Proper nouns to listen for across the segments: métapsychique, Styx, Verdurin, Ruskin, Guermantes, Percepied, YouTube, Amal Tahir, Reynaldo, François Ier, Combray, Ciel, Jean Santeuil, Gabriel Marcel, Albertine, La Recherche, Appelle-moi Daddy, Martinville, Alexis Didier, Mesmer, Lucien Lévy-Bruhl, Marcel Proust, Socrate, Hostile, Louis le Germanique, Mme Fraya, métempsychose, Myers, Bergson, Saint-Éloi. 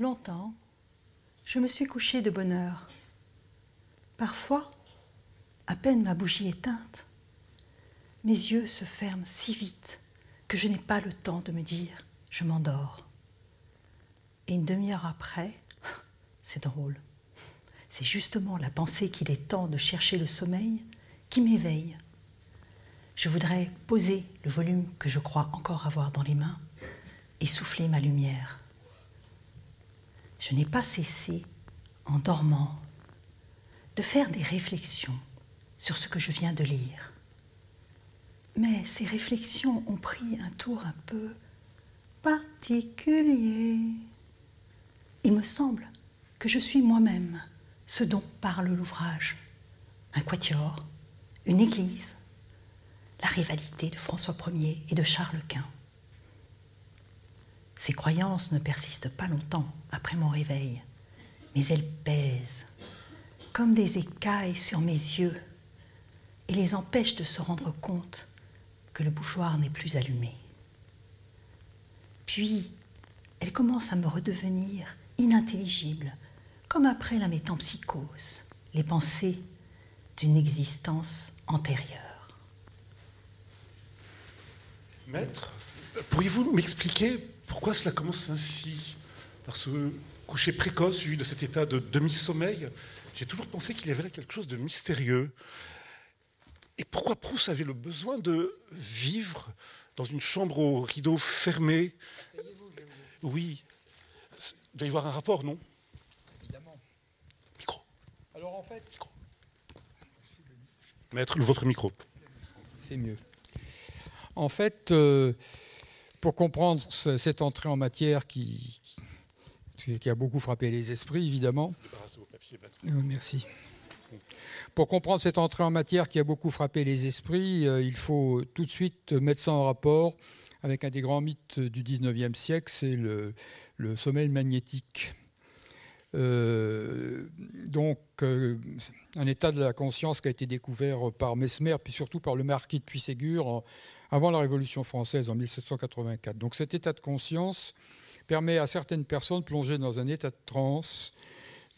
longtemps, je me suis couchée de bonne heure. Parfois, à peine ma bougie éteinte, mes yeux se ferment si vite que je n'ai pas le temps de me dire « je m'endors ». Et une demi-heure après, c'est drôle, c'est justement la pensée qu'il est temps de chercher le sommeil qui m'éveille. Je voudrais poser le volume que je crois encore avoir dans les mains et souffler ma lumière. Je n'ai pas cessé, en dormant, de faire des réflexions sur ce que je viens de lire. Mais ces réflexions ont pris un tour un peu particulier. Il me semble que je suis moi-même ce dont parle l'ouvrage. Un quatuor, une église, la rivalité de François Ier et de Charles Quint. Ces croyances ne persistent pas longtemps après mon réveil, mais elles pèsent comme des écailles sur mes yeux et les empêchent de se rendre compte que le bougeoir n'est plus allumé. Puis, elles commencent à me redevenir inintelligibles, comme après la métempsychose, les pensées d'une existence antérieure. Maître, pourriez-vous m'expliquer pourquoi cela commence ainsi, par ce coucher précoce suivi de cet état de demi-sommeil? J'ai toujours pensé qu'il y avait là quelque chose de mystérieux. Et pourquoi Proust avait le besoin de vivre dans une chambre aux rideaux fermés? Oui. Il doit y avoir un rapport, non? Évidemment. Micro. Alors en fait... Micro. Maître, votre micro. C'est mieux. En fait, pour comprendre cette entrée en matière qui a beaucoup frappé les esprits, évidemment... Débarrassez vos papiers, maître. Merci. Pour comprendre cette entrée en matière qui a beaucoup frappé les esprits, il faut tout de suite mettre ça en rapport avec un des grands mythes du XIXe siècle, c'est le sommeil magnétique. Donc, un état de la conscience qui a été découvert par Mesmer, puis surtout par le marquis de Puységur avant la Révolution française en 1784. Donc cet état de conscience permet à certaines personnes plongées dans un état de transe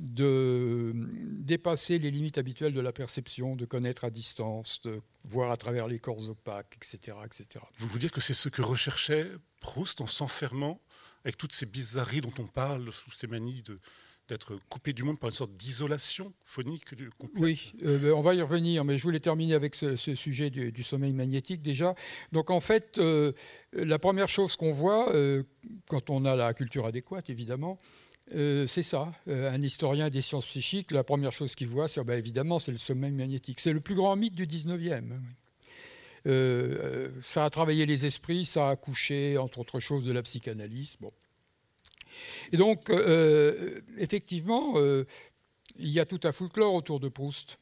de dépasser les limites habituelles de la perception, de connaître à distance, de voir à travers les corps opaques, etc. etc. Vous voulez dire que c'est ce que recherchait Proust en s'enfermant avec toutes ces bizarreries dont on parle, sous ces manies d'être coupé du monde par une sorte d'isolation phonique complète. Oui, on va y revenir, mais je voulais terminer avec ce sujet du sommeil magnétique déjà. Donc en fait, la première chose qu'on voit, quand on a la culture adéquate évidemment, c'est ça, un historien des sciences psychiques, la première chose qu'il voit, c'est évidemment c'est le sommeil magnétique. C'est le plus grand mythe du 19e. Ça a travaillé les esprits, ça a accouché, entre autres choses, de la psychanalyse. Bon. Et donc, effectivement, il y a tout un folklore autour de Proust.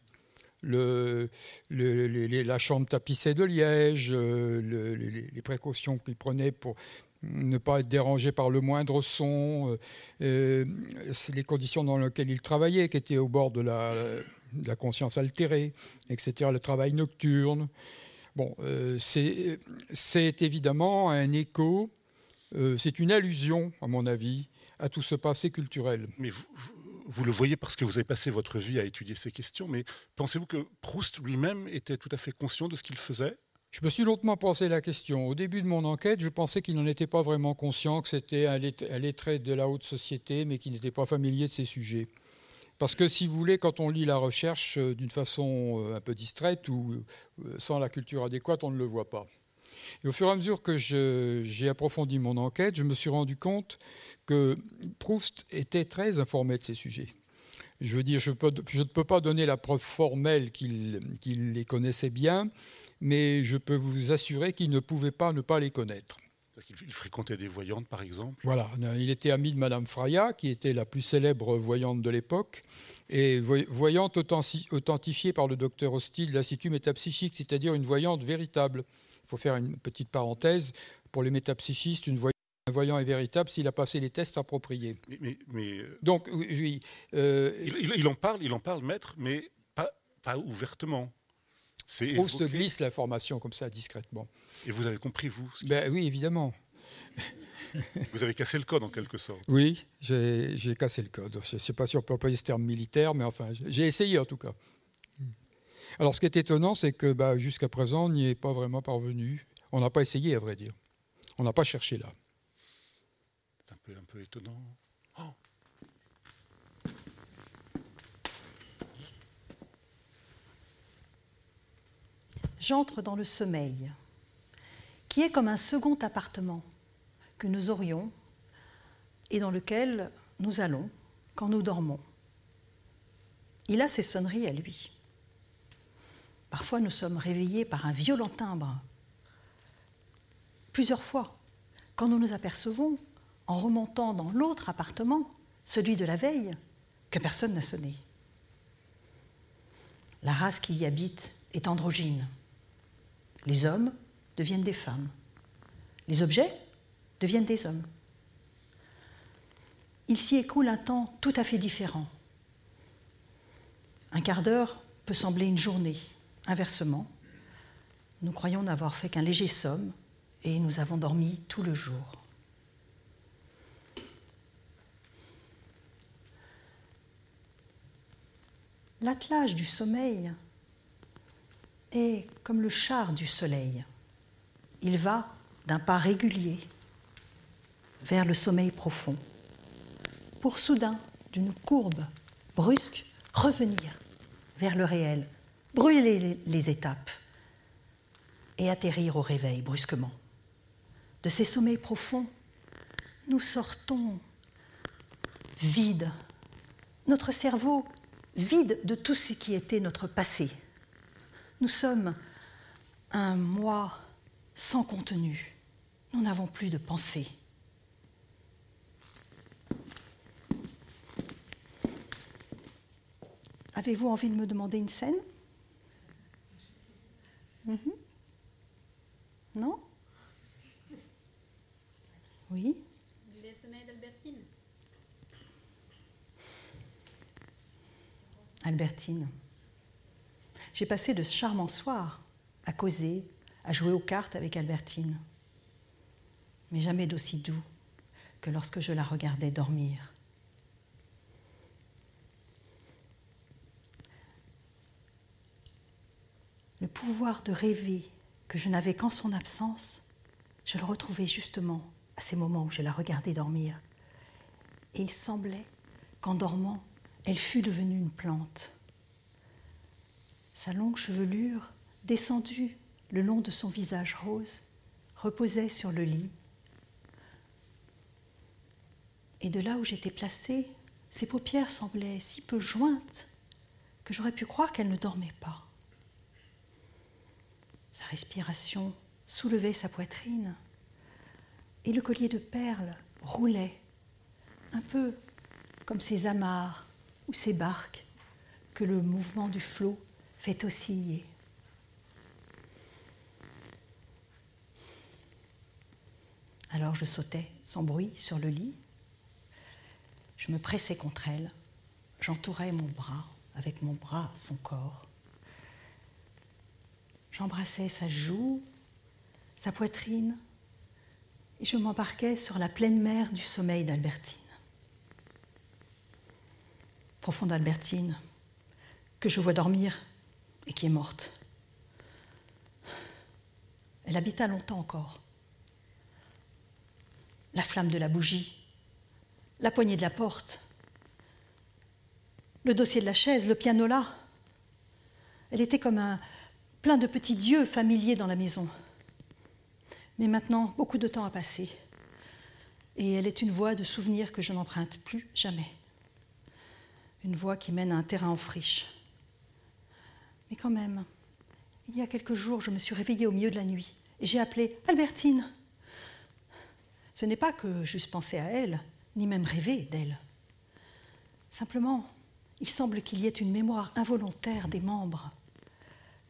La chambre tapissée de liège, les précautions qu'il prenait pour... ne pas être dérangé par le moindre son, c'est les conditions dans lesquelles il travaillait, qui étaient au bord de la conscience altérée, etc., le travail nocturne. Bon, c'est évidemment un écho, c'est une allusion, à mon avis, à tout ce passé culturel. Mais vous le voyez parce que vous avez passé votre vie à étudier ces questions, mais pensez-vous que Proust lui-même était tout à fait conscient de ce qu'il faisait ? Je me suis longuement posé la question. Au début de mon enquête, je pensais qu'il n'en était pas vraiment conscient, que c'était un lettré de la haute société, mais qu'il n'était pas familier de ces sujets. Parce que, si vous voulez, quand on lit La Recherche d'une façon un peu distraite ou sans la culture adéquate, on ne le voit pas. Et au fur et à mesure que j'ai approfondi mon enquête, je me suis rendu compte que Proust était très informé de ces sujets. Je veux dire, je ne peux pas donner la preuve formelle qu'il les connaissait bien, mais je peux vous assurer qu'il ne pouvait pas ne pas les connaître. Il fréquentait des voyantes, par exemple. Voilà, il était ami de Mme Fraya, qui était la plus célèbre voyante de l'époque, et voyante authentifiée par le docteur Hostile de l'Institut métapsychique, c'est-à-dire une voyante véritable. Il faut faire une petite parenthèse, pour les métapsychistes, un voyant est véritable s'il a passé les tests appropriés. Donc, oui... Il en parle, maître, mais pas ouvertement. Proust glisse l'information comme ça, discrètement. Et vous avez compris, vous? Ben oui, évidemment. Vous avez cassé le code, en quelque sorte. Oui, j'ai cassé le code. Je ne suis pas sûr pour employer ce terme militaire, mais enfin, j'ai essayé, en tout cas. Alors, ce qui est étonnant, c'est que jusqu'à présent, on n'y est pas vraiment parvenu. On n'a pas essayé, à vrai dire. On n'a pas cherché là. C'est un peu étonnant. Oh, j'entre dans le sommeil, qui est comme un second appartement que nous aurions et dans lequel nous allons quand nous dormons. Il a ses sonneries à lui. Parfois, nous sommes réveillés par un violent timbre. Plusieurs fois, quand nous nous apercevons, en remontant dans l'autre appartement, celui de la veille, que personne n'a sonné. La race qui y habite est androgyne. Les hommes deviennent des femmes. Les objets deviennent des hommes. Il s'y écoule un temps tout à fait différent. Un quart d'heure peut sembler une journée. Inversement, nous croyons n'avoir fait qu'un léger somme et nous avons dormi tout le jour. L'attelage du sommeil est comme le char du soleil. Il va d'un pas régulier vers le sommeil profond, pour soudain, d'une courbe brusque, revenir vers le réel, brûler les étapes et atterrir au réveil brusquement. De ces sommeils profonds, nous sortons vides. Notre cerveau vide de tout ce qui était notre passé. Nous sommes un moi sans contenu. Nous n'avons plus de pensée. Avez-vous envie de me demander une scène ? Non ? Oui ? Les sommeils d'Albertine. Albertine. J'ai passé de charmants soirs à causer, à jouer aux cartes avec Albertine. Mais jamais d'aussi doux que lorsque je la regardais dormir. Le pouvoir de rêver que je n'avais qu'en son absence, je le retrouvais justement à ces moments où je la regardais dormir. Et il semblait qu'en dormant, elle fût devenue une plante. Sa longue chevelure, descendue le long de son visage rose, reposait sur le lit. Et de là où j'étais placée, ses paupières semblaient si peu jointes que j'aurais pu croire qu'elle ne dormait pas. Sa respiration soulevait sa poitrine et le collier de perles roulait, un peu comme ces amarres ou ces barques que le mouvement du flot fait osciller. Alors je sautais sans bruit sur le lit. Je me pressais contre elle. J'entourais mon bras, avec mon bras son corps. J'embrassais sa joue, sa poitrine, et je m'embarquais sur la pleine mer du sommeil d'Albertine. Profonde Albertine, que je vois dormir et qui est morte. Elle habita longtemps encore. La flamme de la bougie, la poignée de la porte, le dossier de la chaise, le pianola. Elle était comme plein de petits dieux familiers dans la maison. Mais maintenant, beaucoup de temps a passé. Et elle est une voie de souvenirs que je n'emprunte plus jamais. Une voie qui mène à un terrain en friche. Mais quand même, il y a quelques jours, je me suis réveillée au milieu de la nuit et j'ai appelé « Albertine ». Ce n'est pas que j'eusse pensé à elle, ni même rêvé d'elle. Simplement, il semble qu'il y ait une mémoire involontaire des membres.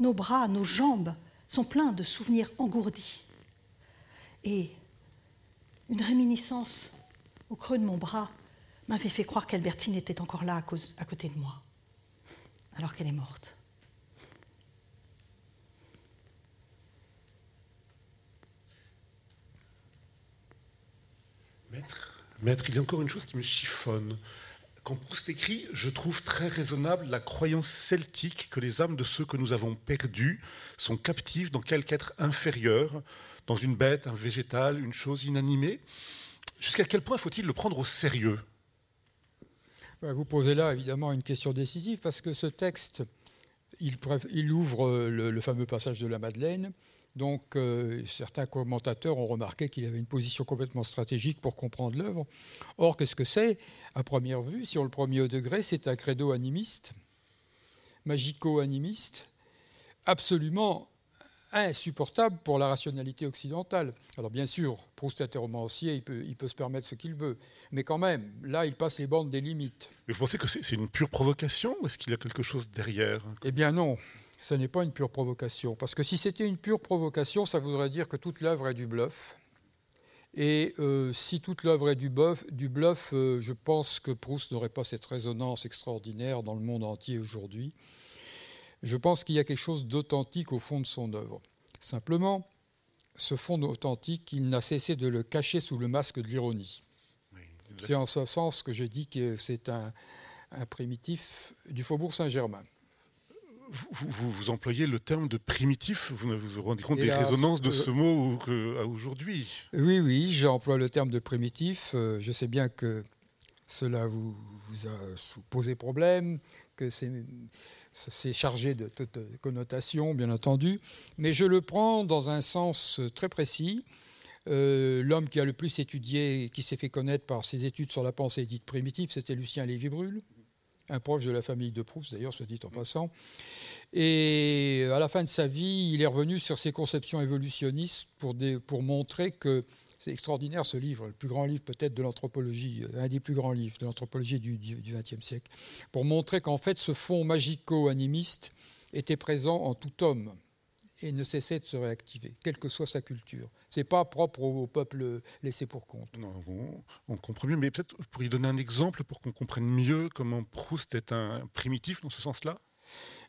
Nos bras, nos jambes sont pleins de souvenirs engourdis. Et une réminiscence au creux de mon bras m'avait fait croire qu'Albertine était encore là à côté de moi, alors qu'elle est morte. Maître, il y a encore une chose qui me chiffonne. Quand Proust écrit, je trouve très raisonnable la croyance celtique que les âmes de ceux que nous avons perdus sont captives dans quelque être inférieur, dans une bête, un végétal, une chose inanimée. Jusqu'à quel point faut-il le prendre au sérieux ? Vous posez là évidemment une question décisive, parce que ce texte, il ouvre le fameux passage de la Madeleine. Donc certains commentateurs ont remarqué qu'il avait une position complètement stratégique pour comprendre l'œuvre. Or, qu'est-ce que c'est ? À première vue, si on le prend au degré, c'est un credo animiste, magico-animiste, absolument insupportable pour la rationalité occidentale. Alors bien sûr, Proust est un romancier, il peut se permettre ce qu'il veut, mais quand même, là, il passe les bornes des limites. Mais vous pensez que c'est une pure provocation, ou est-ce qu'il y a quelque chose derrière ? Eh bien non, ce n'est pas une pure provocation, parce que si c'était une pure provocation, ça voudrait dire que toute l'œuvre est du bluff, et si toute l'œuvre est du bluff, je pense que Proust n'aurait pas cette résonance extraordinaire dans le monde entier aujourd'hui. Je pense qu'il y a quelque chose d'authentique au fond de son œuvre. Simplement, ce fond authentique, il n'a cessé de le cacher sous le masque de l'ironie. Oui, c'est en ce sens que j'ai dit que c'est un primitif du Faubourg Saint-Germain. Vous employez le terme de primitif, vous vous rendez compte des résonances de ce mot à aujourd'hui ? Oui, j'emploie le terme de primitif. Je sais bien que cela vous a posé problème, que c'est chargé de toute connotation, bien entendu, mais je le prends dans un sens très précis. L'homme qui a le plus étudié, qui s'est fait connaître par ses études sur la pensée dite primitive, c'était Lucien Lévy-Bruhl, un proche de la famille de Proust, d'ailleurs, soit dit en passant. Et à la fin de sa vie, il est revenu sur ses conceptions évolutionnistes pour montrer que c'est extraordinaire, ce livre, le plus grand livre peut-être de l'anthropologie, un des plus grands livres de l'anthropologie du XXe siècle, pour montrer qu'en fait ce fond magico-animiste était présent en tout homme et ne cessait de se réactiver, quelle que soit sa culture. Ce n'est pas propre au peuple laissé pour compte. Non, on comprend mieux, mais peut-être pour y donner un exemple pour qu'on comprenne mieux comment Proust est un primitif dans ce sens-là.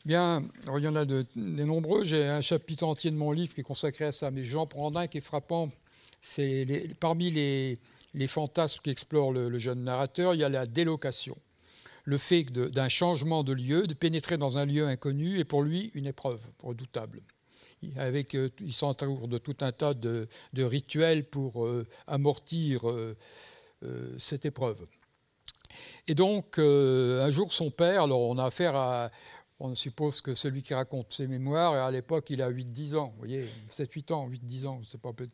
Bien, alors, il y en a de nombreux. J'ai un chapitre entier de mon livre qui est consacré à ça, mais j'en prends un qui est frappant. C'est parmi les fantasmes qu'explore le jeune narrateur, il y a la délocation, le fait d'un changement de lieu, de pénétrer dans un lieu inconnu, est pour lui une épreuve redoutable. Il s'entoure de tout un tas de rituels pour amortir cette épreuve. Et donc, un jour, son père, alors on a affaire à... On suppose que celui qui raconte ses mémoires, à l'époque, il a 8-10 ans, vous voyez, 7-8 ans, 8-10 ans, je ne sais pas peut-être.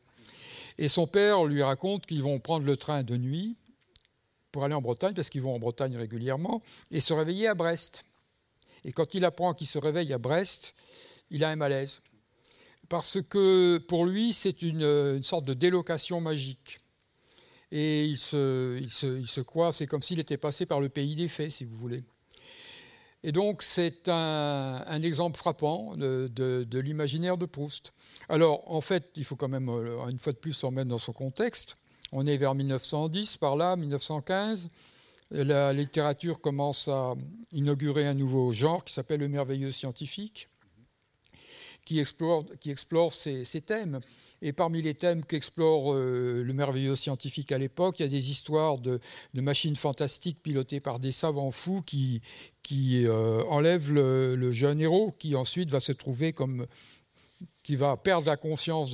Et son père lui raconte qu'ils vont prendre le train de nuit pour aller en Bretagne, parce qu'ils vont en Bretagne régulièrement, et se réveiller à Brest. Et quand il apprend qu'il se réveille à Brest, il a un malaise. Parce que pour lui, c'est une sorte de délocation magique. Et il se croit, c'est comme s'il était passé par le pays des fées, si vous voulez. Et donc, c'est un exemple frappant de l'imaginaire de Proust. Alors, en fait, il faut quand même, une fois de plus, s'en mettre dans son contexte. On est vers 1910, par là, 1915. La littérature commence à inaugurer un nouveau genre qui s'appelle le merveilleux scientifique, qui explore ces thèmes. Et parmi les thèmes qu'explore le merveilleux scientifique à l'époque, il y a des histoires de machines fantastiques pilotées par des savants fous qui enlèvent le jeune héros, qui ensuite va se trouver comme... qui va perdre la conscience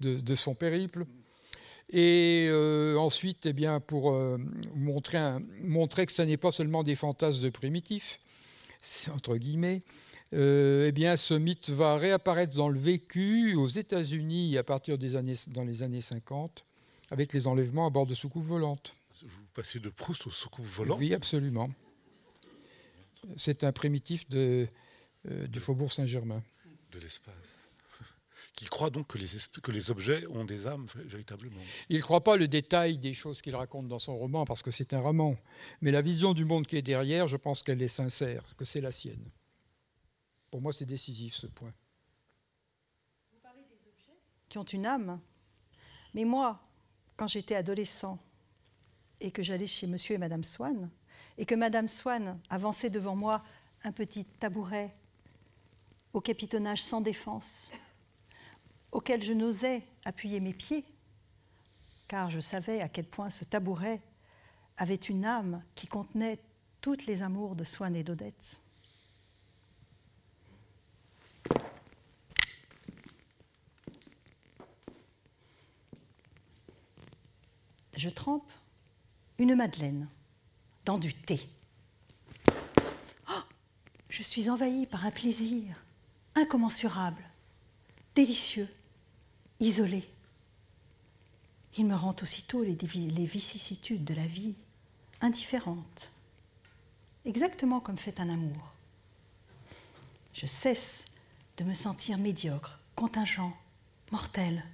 de son périple. Et ensuite, eh bien, pour montrer que ce n'est pas seulement des fantasmes de primitifs, entre guillemets, eh bien, ce mythe va réapparaître dans le vécu aux États-Unis à partir dans les années 50, avec les enlèvements à bord de soucoupes volantes. Vous passez de Proust aux soucoupes volantes ? Oui, absolument. C'est un primitif du Faubourg Saint-Germain. De l'espace. Qui croit donc que les objets ont des âmes, véritablement. Il ne croit pas le détail des choses qu'il raconte dans son roman, parce que c'est un roman. Mais la vision du monde qui est derrière, je pense qu'elle est sincère, que c'est la sienne. Pour moi, c'est décisif, ce point. Vous parlez des objets qui ont une âme. Mais moi, quand j'étais adolescent et que j'allais chez monsieur et madame Swann, et que madame Swann avançait devant moi un petit tabouret au capitonnage sans défense, auquel je n'osais appuyer mes pieds car je savais à quel point ce tabouret avait une âme qui contenait toutes les amours de Swann et d'Odette. Je trempe une madeleine dans du thé. Oh, je suis envahie par un plaisir incommensurable, délicieux, isolé. Il me rend aussitôt les vicissitudes de la vie indifférentes, exactement comme fait un amour. Je cesse de me sentir médiocre, contingent, mortel.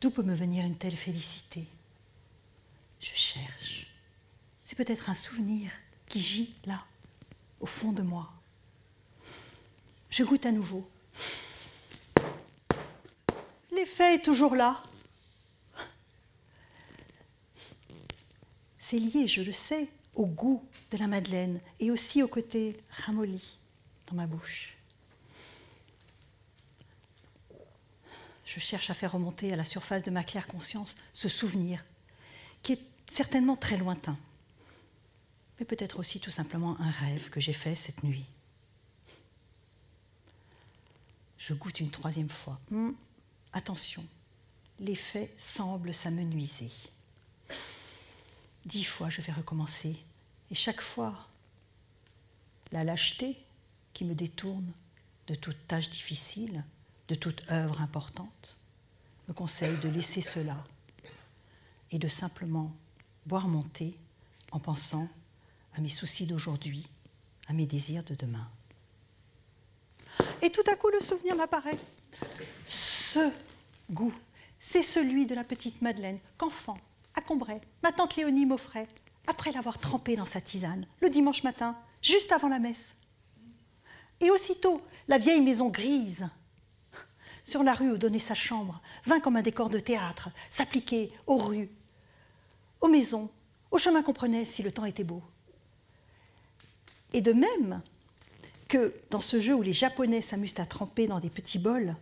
D'où peut me venir une telle félicité? Je cherche. C'est peut-être un souvenir qui gît là, au fond de moi. Je goûte à nouveau. L'effet est toujours là. C'est lié, je le sais, au goût de la madeleine et aussi au côté ramolli dans ma bouche. Je cherche à faire remonter à la surface de ma claire conscience ce souvenir, qui est certainement très lointain, mais peut-être aussi tout simplement un rêve que j'ai fait cette nuit. Je goûte une troisième fois. Attention, l'effet semble s'amenuiser. 10 fois, je vais recommencer, et chaque fois, la lâcheté qui me détourne de toute tâche difficile, de toute œuvre importante, me conseille de laisser cela et de simplement boire mon thé en pensant à mes soucis d'aujourd'hui, à mes désirs de demain. Et tout à coup, le souvenir m'apparaît. Ce goût, c'est celui de la petite Madeleine qu'enfant, à Combray, ma tante Léonie m'offrait, après l'avoir trempée dans sa tisane, le dimanche matin, juste avant la messe. Et aussitôt, la vieille maison grise sur la rue où donnait sa chambre, vint comme un décor de théâtre, s'appliquer aux rues, aux maisons, aux chemins qu'on prenait si le temps était beau. Et de même que dans ce jeu où les Japonais s'amusent à tremper dans des petits bols,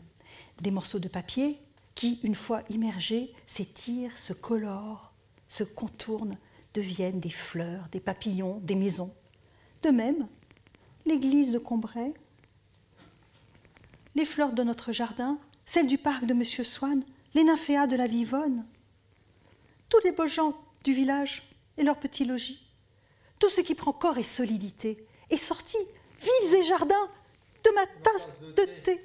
des morceaux de papier qui, une fois immergés, s'étirent, se colorent, se contournent, deviennent des fleurs, des papillons, des maisons. De même, l'église de Combray, les fleurs de notre jardin, celles du parc de M. Swann, les nymphéas de la Vivonne, tous les beaux gens du village et leurs petits logis, tout ce qui prend corps et solidité, est sorti, villes et jardins, de ma tasse de thé.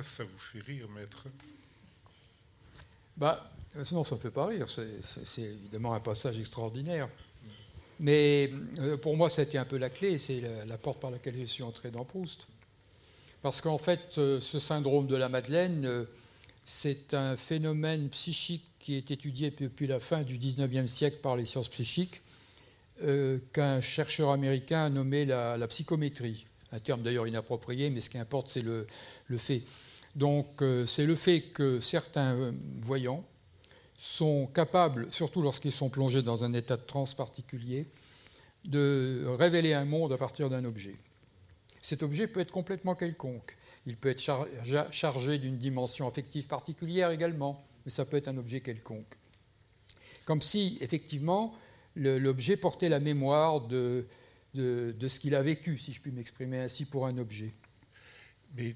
Ça vous fait rire, maître? Non, ça ne me fait pas rire, c'est évidemment un passage extraordinaire. Mais pour moi, ça a été un peu la clé, c'est la porte par laquelle je suis entré dans Proust. Parce qu'en fait, ce syndrome de la Madeleine, c'est un phénomène psychique qui est étudié depuis la fin du 19e siècle par les sciences psychiques, qu'un chercheur américain a nommé la psychométrie. Un terme d'ailleurs inapproprié, mais ce qui importe, c'est le fait. Donc, c'est le fait que certains voyants sont capables, surtout lorsqu'ils sont plongés dans un état de transe particulier, de révéler un monde à partir d'un objet. Cet objet peut être complètement quelconque. Il peut être chargé d'une dimension affective particulière également, mais ça peut être un objet quelconque. Comme si, effectivement, l'objet portait la mémoire de ce qu'il a vécu, si je puis m'exprimer ainsi, pour un objet. Mais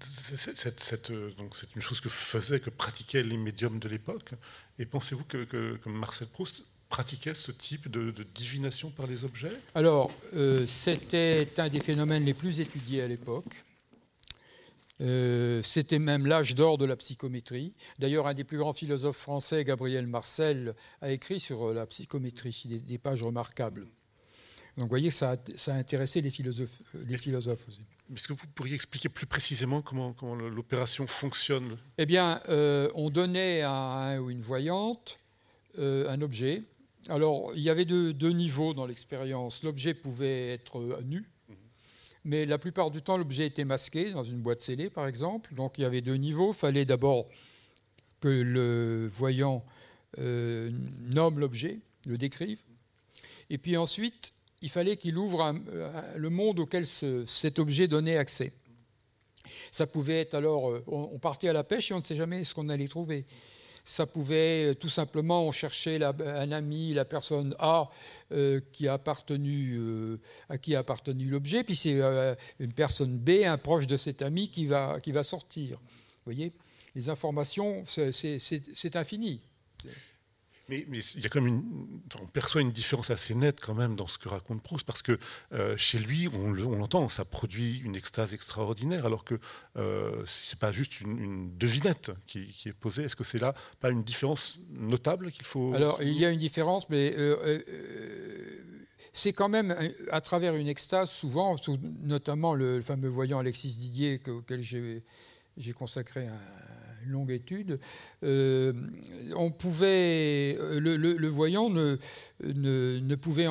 c'est une chose que pratiquaient les médiums de l'époque. Et pensez-vous que Marcel Proust pratiquait ce type de divination par les objets? Alors, c'était un des phénomènes les plus étudiés à l'époque. C'était même l'âge d'or de la psychométrie. D'ailleurs, un des plus grands philosophes français, Gabriel Marcel, a écrit sur la psychométrie des pages remarquables. Donc, vous voyez, ça a intéressé les philosophes aussi. Est-ce que vous pourriez expliquer plus précisément comment l'opération fonctionne? Eh bien, on donnait à un ou une voyante un objet. Alors, il y avait deux niveaux dans l'expérience. L'objet pouvait être nu, mais la plupart du temps, l'objet était masqué dans une boîte scellée, par exemple. Donc, il y avait 2 niveaux. Il fallait d'abord que le voyant nomme l'objet, le décrive. Et puis ensuite, il fallait qu'il ouvre le monde auquel cet objet donnait accès. Ça pouvait être alors... On partait à la pêche et on ne sait jamais ce qu'on allait trouver. Ça pouvait tout simplement, on cherchait un ami, la personne A à qui a appartenu l'objet, puis c'est une personne B, un proche de cet ami qui va sortir. Vous voyez, les informations, c'est infini. Mais il y a quand même on perçoit une différence assez nette quand même dans ce que raconte Proust, parce que chez lui, on l'entend, ça produit une extase extraordinaire, alors que c'est pas juste une devinette qui est posée. Est-ce que c'est là pas une différence notable qu'il faut... Alors il y a une différence, mais c'est quand même à travers une extase souvent, notamment le fameux voyant Alexis Didier auquel j'ai consacré une longue étude, on pouvait, le voyant ne pouvait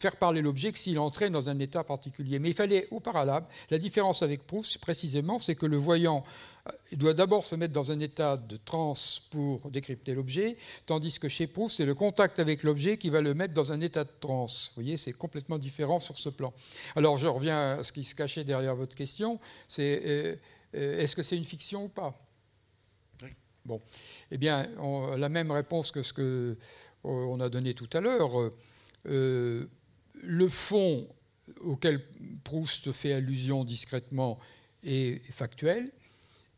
faire parler l'objet que s'il entrait dans un état particulier. Mais il fallait, au préalable, la différence avec Proust, précisément, c'est que le voyant doit d'abord se mettre dans un état de transe pour décrypter l'objet, tandis que chez Proust, c'est le contact avec l'objet qui va le mettre dans un état de transe. Vous voyez, c'est complètement différent sur ce plan. Alors, je reviens à ce qui se cachait derrière votre question, c'est... est-ce que c'est une fiction ou pas? Oui. Bon, eh bien, la même réponse que ce qu'on a donné tout à l'heure. Le fond auquel Proust fait allusion discrètement est factuel,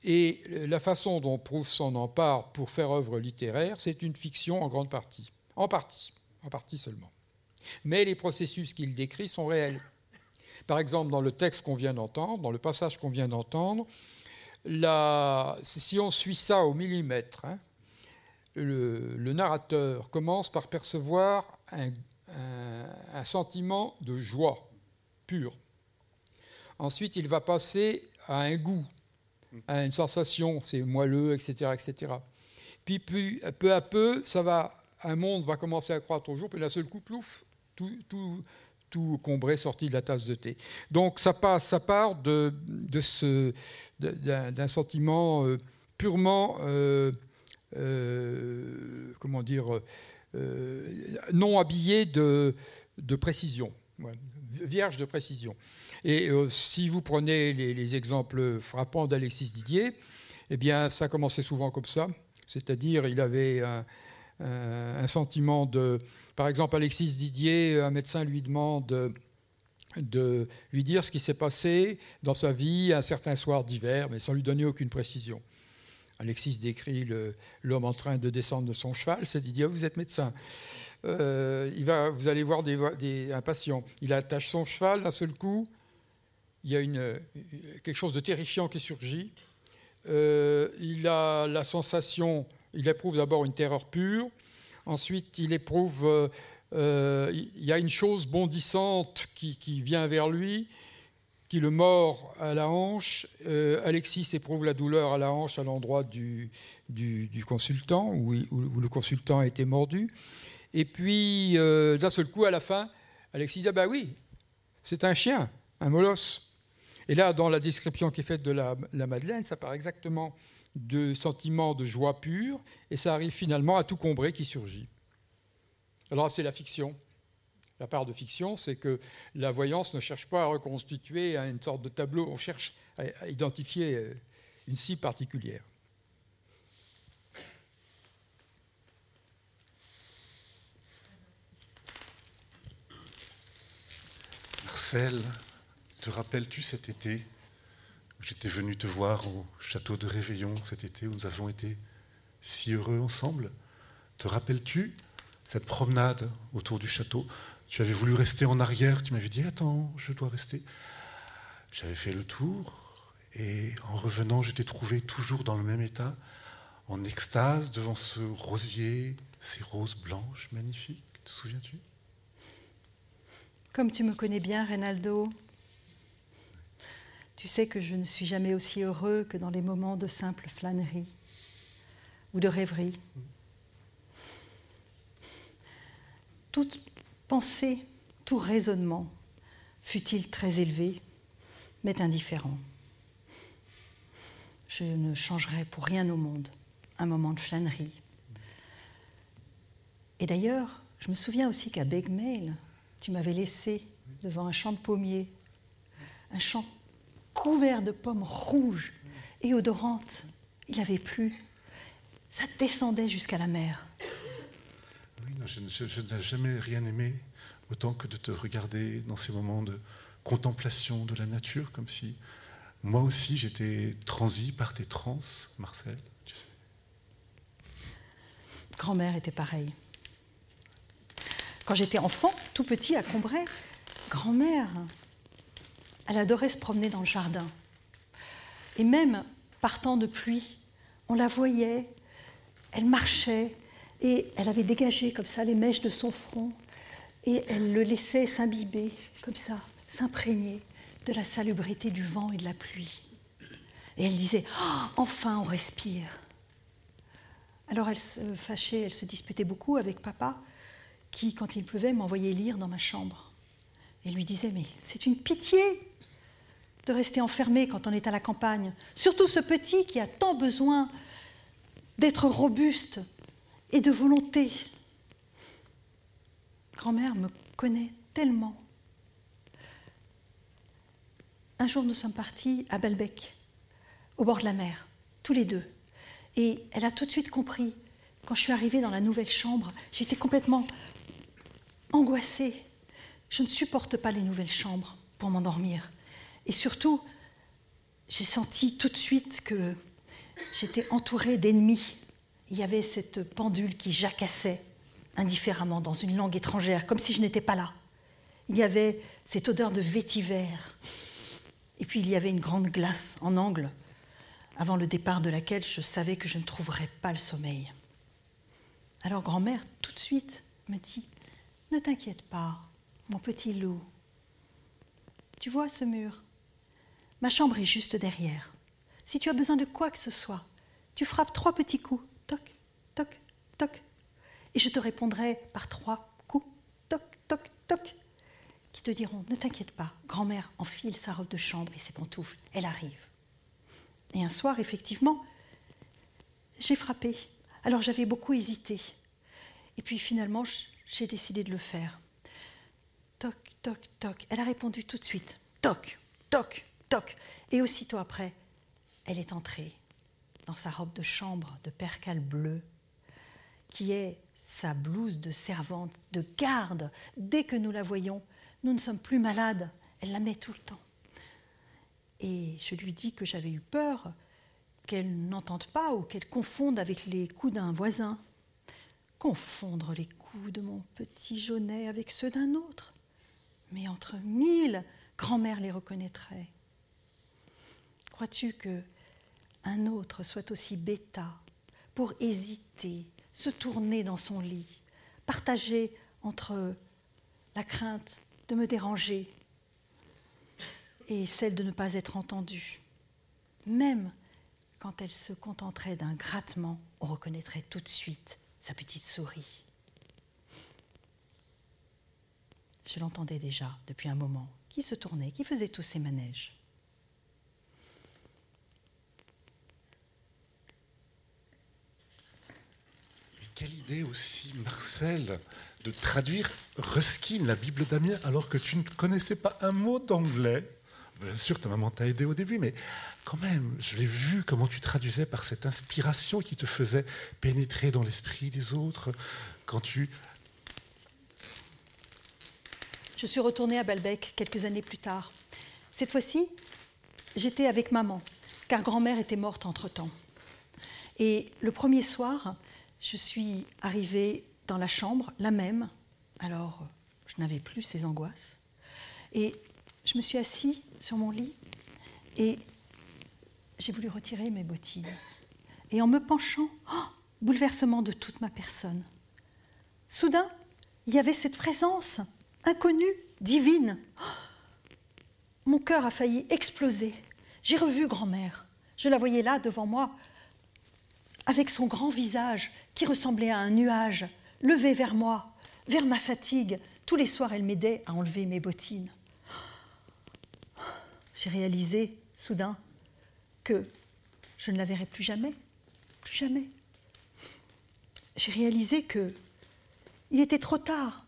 et la façon dont Proust s'en empare pour faire œuvre littéraire, c'est une fiction en grande partie. En partie seulement. Mais les processus qu'il décrit sont réels. Par exemple, dans le texte qu'on vient d'entendre, dans le passage qu'on vient d'entendre, si on suit ça au millimètre, le narrateur commence par percevoir un sentiment de joie pure. Ensuite, il va passer à un goût, à une sensation, c'est moelleux, etc., etc. Puis, peu à peu, un monde va commencer à croître au jour, puis d'un seul coup, plouf, tout Combray sorti de la tasse de thé. Donc ça part d'un sentiment purement, non habillé de précision, vierge de précision. Et si vous prenez les exemples frappants d'Alexis Didier, eh bien ça commençait souvent comme ça, c'est-à-dire il avait un sentiment de... Par exemple, Alexis Didier, un médecin lui demande de lui dire ce qui s'est passé dans sa vie un certain soir d'hiver, mais sans lui donner aucune précision. Alexis décrit l'homme en train de descendre de son cheval, c'est Didier, vous êtes médecin. Vous allez voir un patient. Il attache son cheval, d'un seul coup, il y a quelque chose de terrifiant qui surgit. Il a la sensation... Il éprouve d'abord une terreur pure, ensuite il éprouve, il y a une chose bondissante qui vient vers lui, qui le mord à la hanche. Alexis éprouve la douleur à la hanche à l'endroit du consultant, où le consultant a été mordu. Et puis, d'un seul coup, à la fin, Alexis dit « Ah ben oui, c'est un chien, un molosse ». Et là, dans la description qui est faite de la Madeleine, ça part exactement... de sentiments de joie pure, et ça arrive finalement à tout Combray qui surgit. Alors c'est la fiction. La part de fiction, c'est que la voyance ne cherche pas à reconstituer une sorte de tableau, on cherche à identifier une cible particulière. Marcel, te rappelles-tu cet été ? J'étais venu te voir au château de Réveillon cet été, où nous avons été si heureux ensemble. Te rappelles-tu cette promenade autour du château? Tu avais voulu rester en arrière, tu m'avais dit « Attends, je dois rester ». J'avais fait le tour et en revenant, je t'ai trouvé toujours dans le même état, en extase devant ce rosier, ces roses blanches magnifiques. Te souviens-tu? Comme tu me connais bien, Reynaldo. Tu sais que je ne suis jamais aussi heureux que dans les moments de simple flânerie ou de rêverie. Toute pensée, tout raisonnement, fût-il très élevé, m'est indifférent. Je ne changerai pour rien au monde un moment de flânerie. Et d'ailleurs, je me souviens aussi qu'à Begmail, tu m'avais laissé devant un champ de pommiers, un champ couvert de pommes rouges et odorantes. Il avait plu. ça descendait jusqu'à la mer. Oui, non, je n'ai jamais rien aimé autant que de te regarder dans ces moments de contemplation de la nature, comme si moi aussi j'étais transi par tes transes, Marcel. Tu sais. Grand-mère était pareille. Quand j'étais enfant, tout petit, à Combray, grand-mère, elle adorait se promener dans le jardin. Et même par temps de pluie, on la voyait, elle marchait, et elle avait dégagé comme ça les mèches de son front, et elle le laissait s'imbiber, comme ça, s'imprégner de la salubrité du vent et de la pluie. Et elle disait oh, « Enfin, on respire !» Alors elle se fâchait, elle se disputait beaucoup avec papa, qui, quand il pleuvait, m'envoyait lire dans ma chambre. Et lui disait « Mais c'est une pitié de rester enfermé quand on est à la campagne, surtout ce petit qui a tant besoin d'être robuste et de volonté. » Grand-mère me connaît tellement. Un jour, nous sommes partis à Balbec, au bord de la mer, tous les deux. Et elle a tout de suite compris. Quand je suis arrivée dans la nouvelle chambre, j'étais complètement angoissée. Je ne supporte pas les nouvelles chambres pour m'endormir. Et surtout, j'ai senti tout de suite que j'étais entourée d'ennemis. Il y avait cette pendule qui jacassait indifféremment dans une langue étrangère, comme si je n'étais pas là. Il y avait cette odeur de vétiver. Et puis il y avait une grande glace en angle, avant le départ de laquelle je savais que je ne trouverais pas le sommeil. Alors grand-mère, tout de suite, me dit « Ne t'inquiète pas, mon petit loup. Tu vois ce mur? Ma chambre est juste derrière. Si tu as besoin de quoi que ce soit, tu frappes 3 petits coups. Toc, toc, toc. Et je te répondrai par 3 coups. Toc, toc, toc. » qui te diront « Ne t'inquiète pas, grand-mère enfile sa robe de chambre et ses pantoufles. Elle arrive. » Et un soir, effectivement, j'ai frappé. Alors j'avais beaucoup hésité. Et puis finalement, j'ai décidé de le faire. Toc, toc, toc. Elle a répondu tout de suite. Toc, toc, toc. Et aussitôt après, elle est entrée dans sa robe de chambre de percale bleue, qui est sa blouse de servante, de garde. Dès que nous la voyons, nous ne sommes plus malades. Elle la met tout le temps. Et je lui dis que j'avais eu peur qu'elle n'entende pas ou qu'elle confonde avec les coups d'un voisin. Confondre les coups de mon petit Jaunet avec ceux d'un autre. Mais entre 1000, grand-mère les reconnaîtrait. Crois-tu qu'un autre soit aussi bêta pour hésiter, se tourner dans son lit, partager entre la crainte de me déranger et celle de ne pas être entendue? Même quand elle se contenterait d'un grattement, on reconnaîtrait tout de suite sa petite souris. Je l'entendais déjà depuis un moment, qui se tournait, qui faisait tous ses manèges. Mais quelle idée aussi, Marcel, de traduire Ruskin, la Bible d'Amiens, alors que tu ne connaissais pas un mot d'anglais. Bien sûr, ta maman t'a aidé au début, mais quand même, je l'ai vu comment tu traduisais par cette inspiration qui te faisait pénétrer dans l'esprit des autres. Quand tu... Je suis retournée à Balbec quelques années plus tard. Cette fois-ci, j'étais avec maman, car grand-mère était morte entre-temps. Et le premier soir, je suis arrivée dans la chambre, la même. Alors, je n'avais plus ces angoisses. Et je me suis assise sur mon lit et j'ai voulu retirer mes bottines. Et en me penchant, oh, bouleversement de toute ma personne. Soudain, il y avait cette présence inconnue, divine. Oh, mon cœur a failli exploser. J'ai revu grand-mère. Je la voyais là, devant moi, avec son grand visage qui ressemblait à un nuage, levé vers moi, vers ma fatigue. Tous les soirs, elle m'aidait à enlever mes bottines. J'ai réalisé, soudain, que je ne la verrai plus jamais, plus jamais. J'ai réalisé que il était trop tard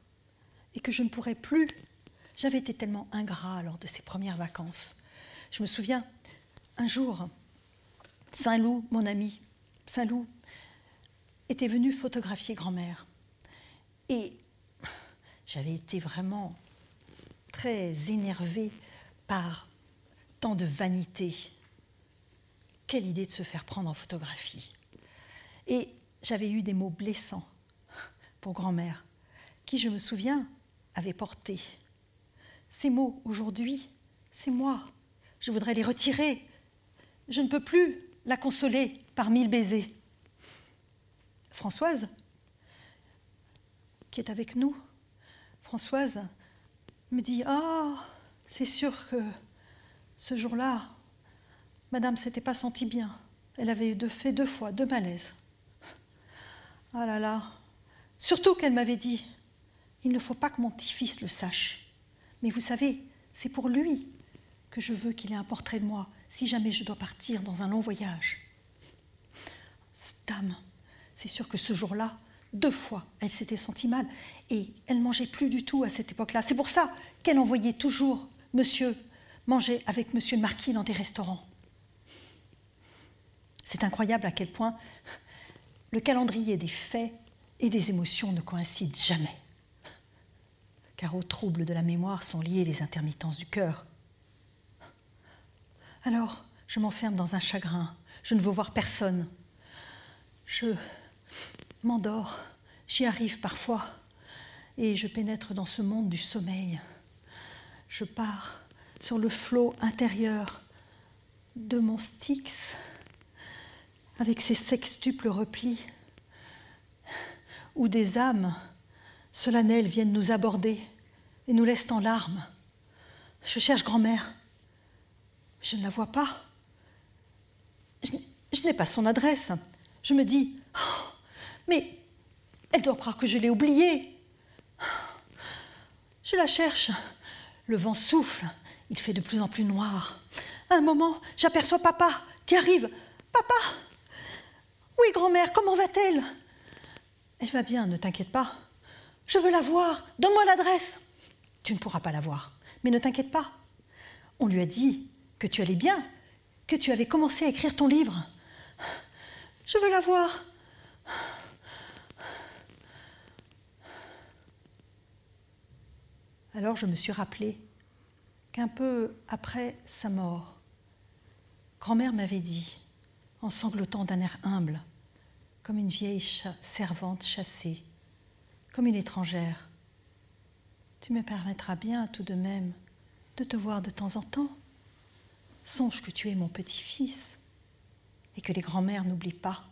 et que je ne pourrais plus. J'avais été tellement ingrat lors de ces premières vacances. Je me souviens, un jour, Saint-Loup, mon ami, Saint-Loup, était venue photographier grand-mère. Et j'avais été vraiment très énervée par tant de vanité. Quelle idée de se faire prendre en photographie. Et j'avais eu des mots blessants pour grand-mère, qui, je me souviens, avait porté. Ces mots, aujourd'hui, c'est moi. Je voudrais les retirer. Je ne peux plus la consoler par 1000 baisers. Françoise, qui est avec nous, Françoise me dit « Ah, c'est sûr que ce jour-là, Madame s'était pas sentie bien. Elle avait fait 2 fois, 2 malaises. Ah là là. Surtout qu'elle m'avait dit « Il ne faut pas que mon petit-fils le sache. Mais vous savez, c'est pour lui que je veux qu'il ait un portrait de moi, si jamais je dois partir dans un long voyage. » Dame, c'est sûr que ce jour-là, 2 fois, elle s'était sentie mal et elle ne mangeait plus du tout à cette époque-là. C'est pour ça qu'elle envoyait toujours monsieur manger avec monsieur le marquis dans des restaurants. C'est incroyable à quel point le calendrier des faits et des émotions ne coïncide jamais. Car aux troubles de la mémoire sont liées les intermittences du cœur. Alors, je m'enferme dans un chagrin, je ne veux voir personne. Je m'endors, j'y arrive parfois, et je pénètre dans ce monde du sommeil. Je pars sur le flot intérieur de mon Styx, avec ses sextuples replis, où des âmes solennelles viennent nous aborder et nous laissent en larmes. Je cherche grand-mère, je ne la vois pas, je n'ai pas son adresse. Je me dis, oh, mais elle doit croire que je l'ai oubliée. Je la cherche. Le vent souffle, il fait de plus en plus noir. À un moment, j'aperçois papa qui arrive. Papa! Oui, grand-mère, comment va-t-elle? Elle va bien, ne t'inquiète pas. Je veux la voir, donne-moi l'adresse. Tu ne pourras pas la voir, mais ne t'inquiète pas. On lui a dit que tu allais bien, que tu avais commencé à écrire ton livre. Je veux la voir. Alors je me suis rappelé qu'un peu après sa mort, grand-mère m'avait dit, en sanglotant d'un air humble, comme une vieille servante chassée, comme une étrangère, « Tu me permettras bien tout de même de te voir de temps en temps. Songe que tu es mon petit-fils et que les grands-mères n'oublient pas. »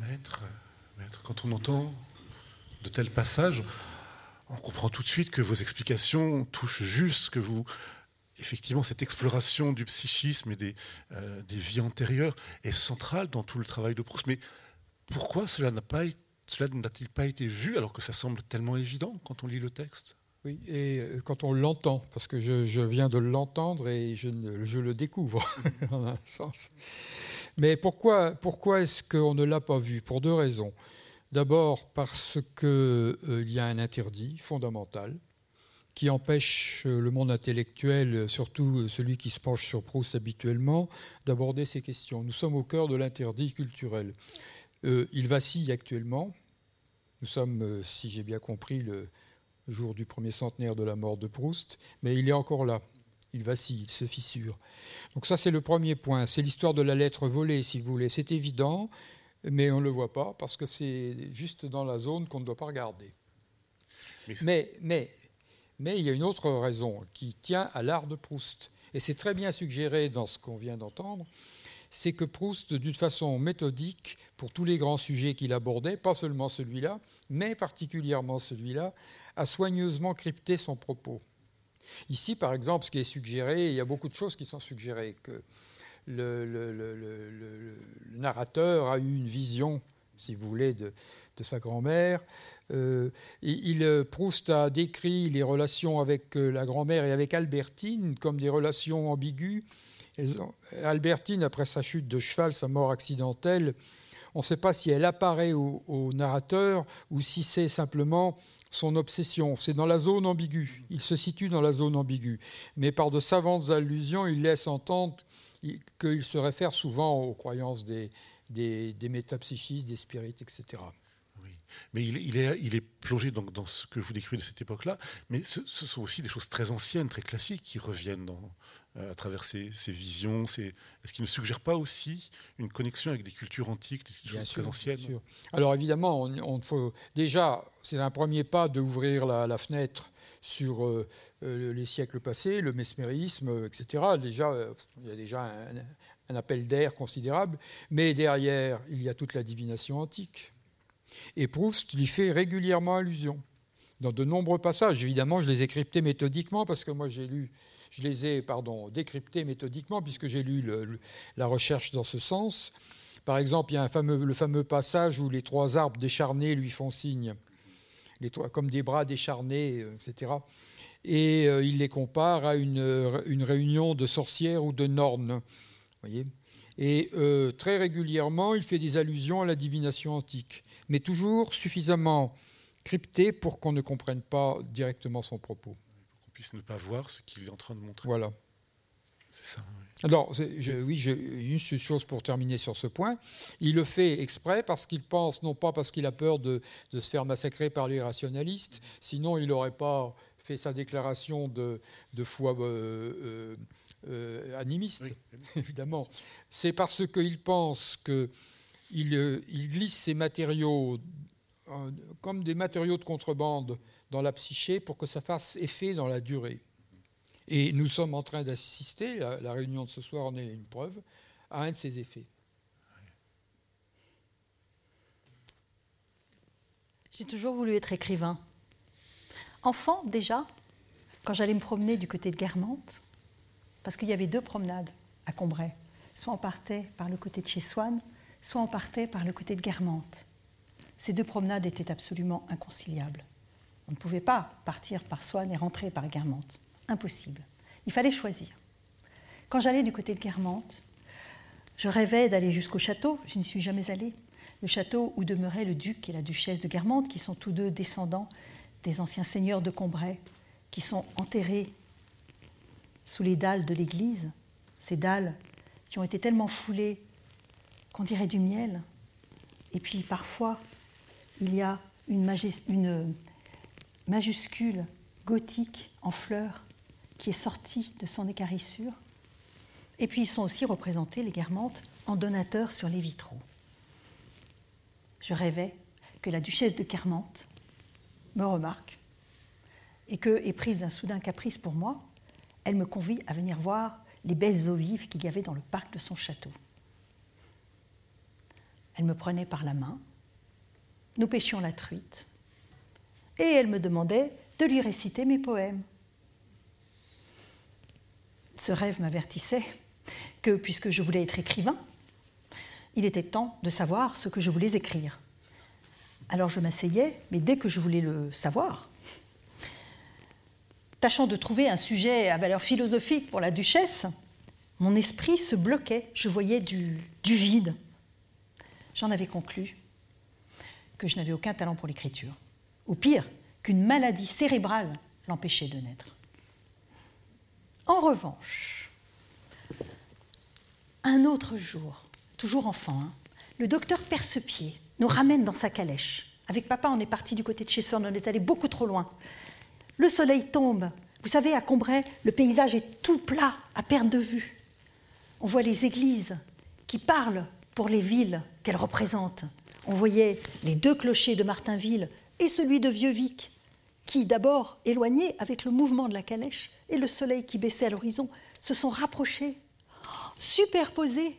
Maître, quand on entend de tels passages, on comprend tout de suite que vos explications touchent juste, que vous, effectivement, cette exploration du psychisme et des vies antérieures est centrale dans tout le travail de Proust. Mais pourquoi cela n'a-t-il pas été vu alors que ça semble tellement évident quand on lit le texte? Oui, et quand on l'entend, parce que je viens de l'entendre et je le découvre en un sens. Mais pourquoi est-ce qu'on ne l'a pas vu? Pour 2 raisons. D'abord parce qu'il y a un interdit fondamental qui empêche le monde intellectuel, surtout celui qui se penche sur Proust habituellement, d'aborder ces questions. Nous sommes au cœur de l'interdit culturel. Il vacille actuellement. Nous sommes, si j'ai bien compris, le jour du 1er centenaire de la mort de Proust, mais il est encore là. Il vacille, il se fissure. Donc ça, c'est le premier point. C'est l'histoire de la lettre volée, si vous voulez. C'est évident. Mais on ne le voit pas parce que c'est juste dans la zone qu'on ne doit pas regarder. Mais il y a une autre raison qui tient à l'art de Proust. Et c'est très bien suggéré dans ce qu'on vient d'entendre. C'est que Proust, d'une façon méthodique, pour tous les grands sujets qu'il abordait, pas seulement celui-là, mais particulièrement celui-là, a soigneusement crypté son propos. Ici, par exemple, ce qui est suggéré, il y a beaucoup de choses qui sont suggérées, que le narrateur a eu une vision, si vous voulez, de sa grand-mère. Proust a décrit les relations avec la grand-mère et avec Albertine comme des relations ambiguës. Albertine, après sa chute de cheval, sa mort accidentelle, on ne sait pas si elle apparaît au narrateur ou si c'est simplement son obsession. C'est dans la zone ambiguë. Il se situe dans la zone ambiguë. Mais par de savantes allusions, il laisse entendre qu'il se réfère souvent aux croyances des des métapsychistes, des spirites, etc. Oui. Mais il est plongé donc dans ce que vous décrivez de cette époque-là, mais ce sont aussi des choses très anciennes, très classiques qui reviennent à travers ces visions. Est-ce qu'il ne suggère pas aussi une connexion avec des cultures antiques, des choses très anciennes ? Bien sûr. Alors évidemment, faut, déjà, c'est un premier pas d'ouvrir la fenêtre sur les siècles passés, le mesmérisme, etc. Déjà, il y a déjà un appel d'air considérable, mais derrière, il y a toute la divination antique. Et Proust lui fait régulièrement allusion dans de nombreux passages. Évidemment, je les ai cryptés méthodiquement parce que moi décryptés méthodiquement puisque j'ai lu La Recherche dans ce sens. Par exemple, il y a le fameux passage où les trois arbres décharnés lui font signe, comme des bras décharnés, etc. Et il les compare à une réunion de sorcières ou de nornes. Voyez. Et très régulièrement, il fait des allusions à la divination antique, mais toujours suffisamment cryptée pour qu'on ne comprenne pas directement son propos. Pour qu'on puisse ne pas voir ce qu'il est en train de montrer. Voilà. C'est ça, oui. Alors, j'ai une chose pour terminer sur ce point. Il le fait exprès parce qu'il pense, non pas parce qu'il a peur de se faire massacrer par les rationalistes, sinon il n'aurait pas fait sa déclaration de foi... animiste, oui, évidemment. C'est parce qu'il pense qu'il glisse ces matériaux comme des matériaux de contrebande dans la psyché pour que ça fasse effet dans la durée. Et nous sommes en train d'assister, la réunion de ce soir en est une preuve, à un de ces effets. J'ai toujours voulu être écrivain. Enfant, déjà, quand j'allais me promener du côté de Guermantes, parce qu'il y avait deux promenades à Combray. Soit on partait par le côté de chez Swann, soit on partait par le côté de Guermantes. Ces deux promenades étaient absolument inconciliables. On ne pouvait pas partir par Swann et rentrer par Guermantes. Impossible. Il fallait choisir. Quand j'allais du côté de Guermantes, je rêvais d'aller jusqu'au château. Je n'y suis jamais allée. Le château où demeuraient le duc et la duchesse de Guermantes, qui sont tous deux descendants des anciens seigneurs de Combray, qui sont enterrés sous les dalles de l'église, ces dalles qui ont été tellement foulées qu'on dirait du miel. Et puis parfois, il y a une majuscule gothique en fleurs qui est sortie de son équarrissure. Et puis ils sont aussi représentés, les Guermantes, en donateurs sur les vitraux. Je rêvais que la duchesse de Guermantes me remarque et que, éprise d'un soudain caprice pour moi, elle me convie à venir voir les belles eaux vives qu'il y avait dans le parc de son château. Elle me prenait par la main, nous pêchions la truite, et elle me demandait de lui réciter mes poèmes. Ce rêve m'avertissait que, puisque je voulais être écrivain, il était temps de savoir ce que je voulais écrire. Alors je m'asseyais, mais dès que je voulais le savoir, tâchant de trouver un sujet à valeur philosophique pour la duchesse, mon esprit se bloquait, je voyais du vide. J'en avais conclu que je n'avais aucun talent pour l'écriture, ou pire, qu'une maladie cérébrale l'empêchait de naître. En revanche, un autre jour, toujours enfant, le docteur Percepied nous ramène dans sa calèche. Avec papa, on est parti du côté de chez Swann, on est allé beaucoup trop loin. Le soleil tombe. Vous savez, à Combray, le paysage est tout plat, à perte de vue. On voit les églises qui parlent pour les villes qu'elles représentent. On voyait les deux clochers de Martinville et celui de Vieux-Vic, qui, d'abord éloignés avec le mouvement de la calèche et le soleil qui baissait à l'horizon, se sont rapprochés, superposés,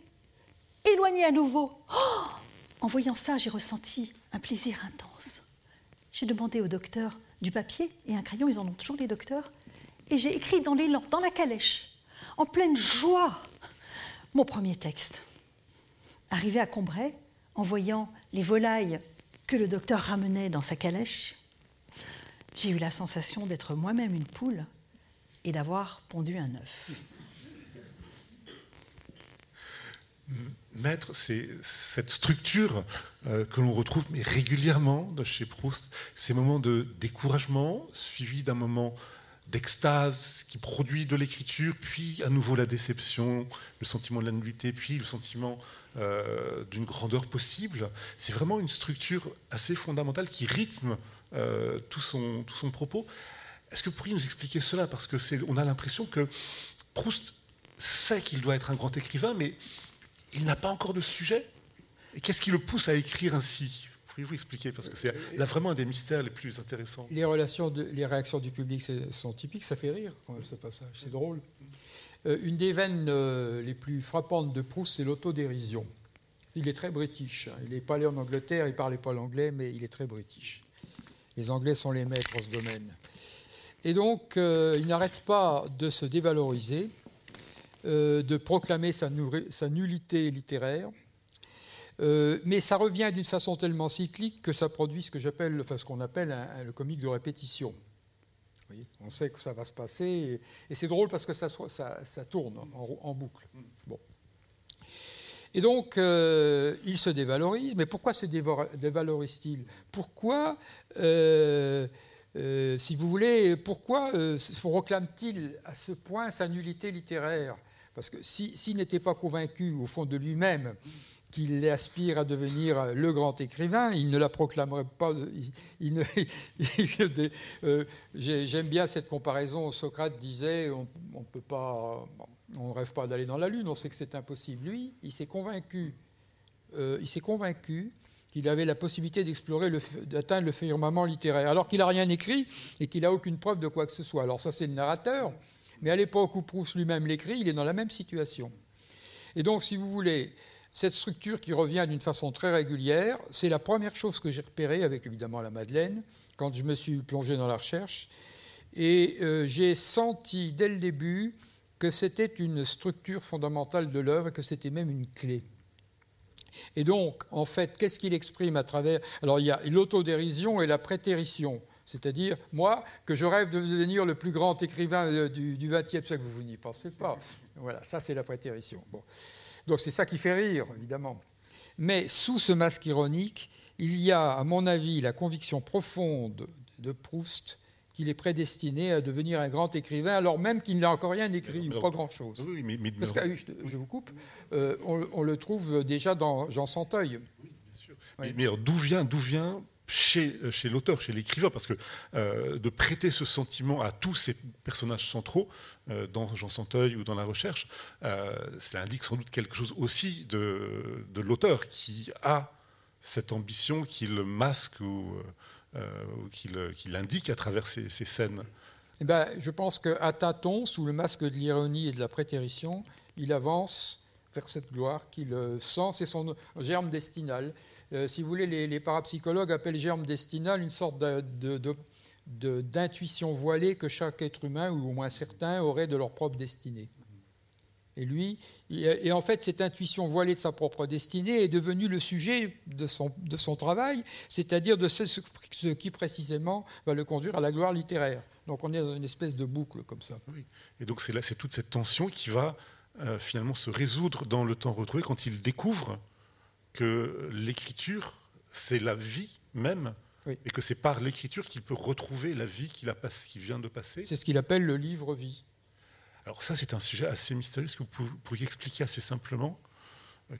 éloignés à nouveau. Oh, en voyant ça, j'ai ressenti un plaisir intense. J'ai demandé au docteur du papier et un crayon, ils en ont toujours les docteurs, et j'ai écrit dans l'élan, dans la calèche, en pleine joie, mon premier texte. Arrivé à Combray, en voyant les volailles que le docteur ramenait dans sa calèche, j'ai eu la sensation d'être moi-même une poule et d'avoir pondu un œuf. Maître, c'est cette structure que l'on retrouve mais régulièrement chez Proust, ces moments de découragement suivis d'un moment d'extase qui produit de l'écriture, puis à nouveau la déception, le sentiment de l'annuité, puis le sentiment d'une grandeur possible. C'est vraiment une structure assez fondamentale qui rythme tout son propos. Est-ce que vous pourriez nous expliquer cela? Parce qu'on a l'impression que Proust sait qu'il doit être un grand écrivain, mais il n'a pas encore de sujet. Et qu'est-ce qui le pousse à écrire ainsi? Pourriez-vous expliquer? Parce que c'est là vraiment un des mystères les plus intéressants. Les réactions du public sont typiques, ça fait rire quand même ce passage, c'est drôle. Une des veines les plus frappantes de Proust, c'est l'autodérision. Il est très british, hein. Il n'est pas allé en Angleterre, il ne parlait pas l'anglais, mais il est très british. Les Anglais sont les maîtres en ce domaine. Et donc, il n'arrête pas de se dévaloriser, de proclamer sa nullité littéraire, mais ça revient d'une façon tellement cyclique que ça produit ce qu'on appelle le comique de répétition. Oui, on sait que ça va se passer, et c'est drôle parce que ça tourne en boucle. Bon. Et donc, il se dévalorise, mais pourquoi se dévalorise-t-il? Pourquoi, si vous voulez, pourquoi proclame-t-il à ce point sa nullité littéraire? Parce que s'il n'était pas convaincu au fond de lui-même qu'il aspire à devenir le grand écrivain, il ne la proclamerait pas. J'aime bien cette comparaison. Socrate disait, on ne rêve pas d'aller dans la lune, on sait que c'est impossible. Lui, il s'est convaincu. Qu'il avait la possibilité d'atteindre le firmament littéraire, alors qu'il n'a rien écrit et qu'il n'a aucune preuve de quoi que ce soit. Alors ça, c'est le narrateur, mais à l'époque où Proust lui-même l'écrit, il est dans la même situation. Et donc, si vous voulez, cette structure qui revient d'une façon très régulière, c'est la première chose que j'ai repérée avec, évidemment, la Madeleine, quand je me suis plongé dans la recherche. Et j'ai senti, dès le début, que c'était une structure fondamentale de l'œuvre, que c'était même une clé. Et donc, en fait, qu'est-ce qu'il exprime à travers... Alors, il y a l'autodérision et la prétérition, c'est-à-dire, moi, que je rêve de devenir le plus grand écrivain du XXe siècle. Vous n'y pensez pas. Voilà, ça, c'est la prétérition. Bon. Donc, c'est ça qui fait rire, évidemment. Mais sous ce masque ironique, il y a, à mon avis, la conviction profonde de Proust qu'il est prédestiné à devenir un grand écrivain, alors même qu'il n'a encore rien écrit, ou pas grand-chose. Oui, mais parce que, je vous coupe, on le trouve déjà dans Jean Santeuil. Oui, bien sûr. Oui. Mais alors, d'où vient chez l'auteur, chez l'écrivain, parce que de prêter ce sentiment à tous ces personnages centraux, dans Jean Santeuil ou dans La Recherche, cela indique sans doute quelque chose aussi de l'auteur qui a cette ambition qu'il masque ou qu'il indique à travers ces scènes. Eh ben, je pense qu'à tâtons, sous le masque de l'ironie et de la prétérition, il avance vers cette gloire qu'il sent, c'est son germe destinal. Si vous voulez, les parapsychologues appellent germe destinal une sorte d'intuition voilée que chaque être humain, ou au moins certains, aurait de leur propre destinée. Et lui, et en fait, cette intuition voilée de sa propre destinée est devenue le sujet de son travail, c'est-à-dire de ce qui précisément va le conduire à la gloire littéraire. Donc on est dans une espèce de boucle comme ça. Oui. Et donc c'est toute cette tension qui va finalement se résoudre dans Le Temps retrouvé quand il découvre que l'écriture, c'est la vie même, oui, et que c'est par l'écriture qu'il peut retrouver la vie qu'il vient de passer. C'est ce qu'il appelle le livre-vie. Alors ça, c'est un sujet assez mystérieux. Est-ce que vous pourriez expliquer assez simplement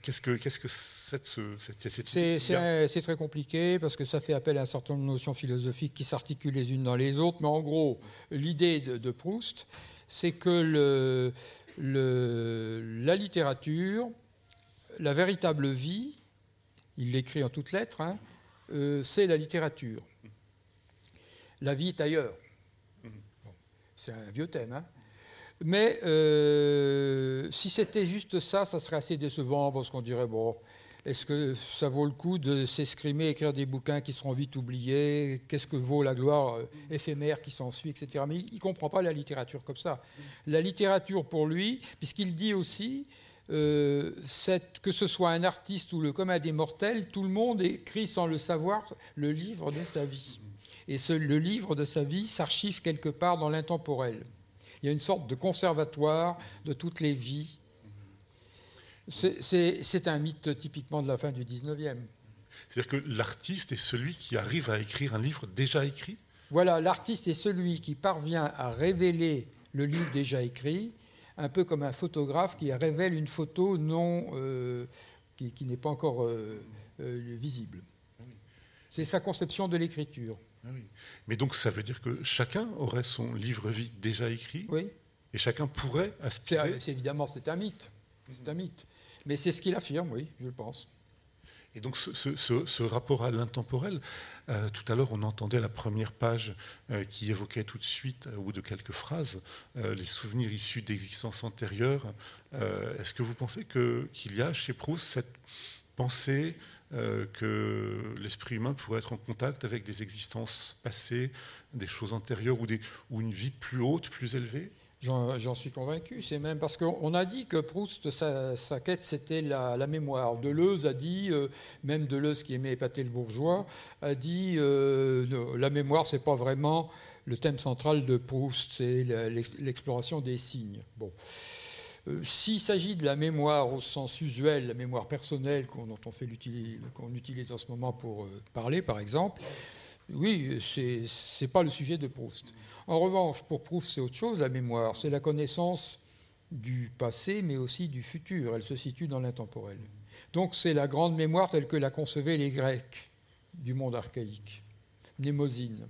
qu'est-ce que cette c'est très compliqué, parce que ça fait appel à un certain nombre de notions philosophiques qui s'articulent les unes dans les autres. Mais en gros, l'idée de Proust, c'est que la littérature, la véritable vie, il l'écrit en toutes lettres, hein, c'est la littérature. La vie est ailleurs. C'est un vieux thème. Hein. Mais si c'était juste ça, ça serait assez décevant, parce qu'on dirait, bon, est-ce que ça vaut le coup de s'escrimer, écrire des bouquins qui seront vite oubliés? Qu'est-ce que vaut la gloire éphémère qui s'ensuit, etc. Mais il ne comprend pas la littérature comme ça. La littérature, pour lui, puisqu'il dit aussi... que ce soit un artiste ou le commun des mortels, tout le monde écrit sans le savoir le livre de sa vie. Et le livre de sa vie s'archive quelque part dans l'intemporel. Il y a une sorte de conservatoire de toutes les vies. C'est un mythe typiquement de la fin du 19e. C'est-à-dire que l'artiste est celui qui arrive à écrire un livre déjà écrit? Voilà, l'artiste est celui qui parvient à révéler le livre déjà écrit, un peu comme un photographe qui révèle une photo non, qui n'est pas encore visible. C'est sa conception de l'écriture. Ah oui. Mais donc ça veut dire que chacun aurait son livre vie déjà écrit, oui. Et chacun pourrait aspirer... Évidemment, c'est un mythe. C'est un mythe. Mais c'est ce qu'il affirme, oui, je le pense. Et donc ce rapport à l'intemporel, tout à l'heure on entendait la première page qui évoquait tout de suite, ou de quelques phrases, les souvenirs issus d'existences antérieures. Est-ce que vous pensez qu'il y a chez Proust cette pensée que l'esprit humain pourrait être en contact avec des existences passées, des choses antérieures, ou une vie plus haute, plus élevée? J'en suis convaincu, c'est même parce qu'on a dit que Proust, sa quête, c'était la mémoire. Deleuze a dit, même Deleuze qui aimait épater le bourgeois, a dit la mémoire, c'est pas vraiment le thème central de Proust, c'est l'exploration des signes. Bon. S'il s'agit de la mémoire au sens usuel, la mémoire personnelle qu'on utilise en ce moment pour parler, par exemple, oui, c'est pas le sujet de Proust. En revanche, pour Proust, c'est autre chose, la mémoire. C'est la connaissance du passé, mais aussi du futur. Elle se situe dans l'intemporel. Donc, c'est la grande mémoire telle que la concevaient les Grecs du monde archaïque. Mnémosine.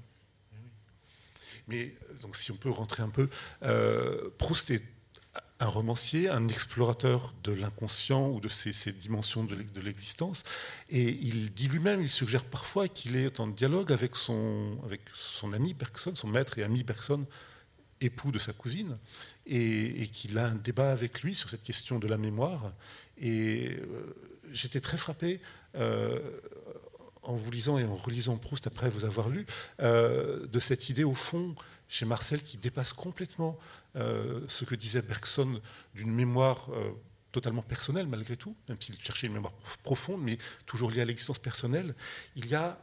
Mais donc, si on peut rentrer un peu... Proust est un romancier, un explorateur de l'inconscient ou de ces dimensions de l'existence. Et il dit lui-même, il suggère parfois qu'il est en dialogue avec son ami Bergson, son maître et ami Bergson, époux de sa cousine, et qu'il a un débat avec lui sur cette question de la mémoire. Et j'étais très frappé, en vous lisant et en relisant Proust après vous avoir lu, de cette idée au fond chez Marcel qui dépasse complètement ce que disait Bergson d'une mémoire totalement personnelle malgré tout, même s'il cherchait une mémoire profonde, mais toujours liée à l'existence personnelle. Il y a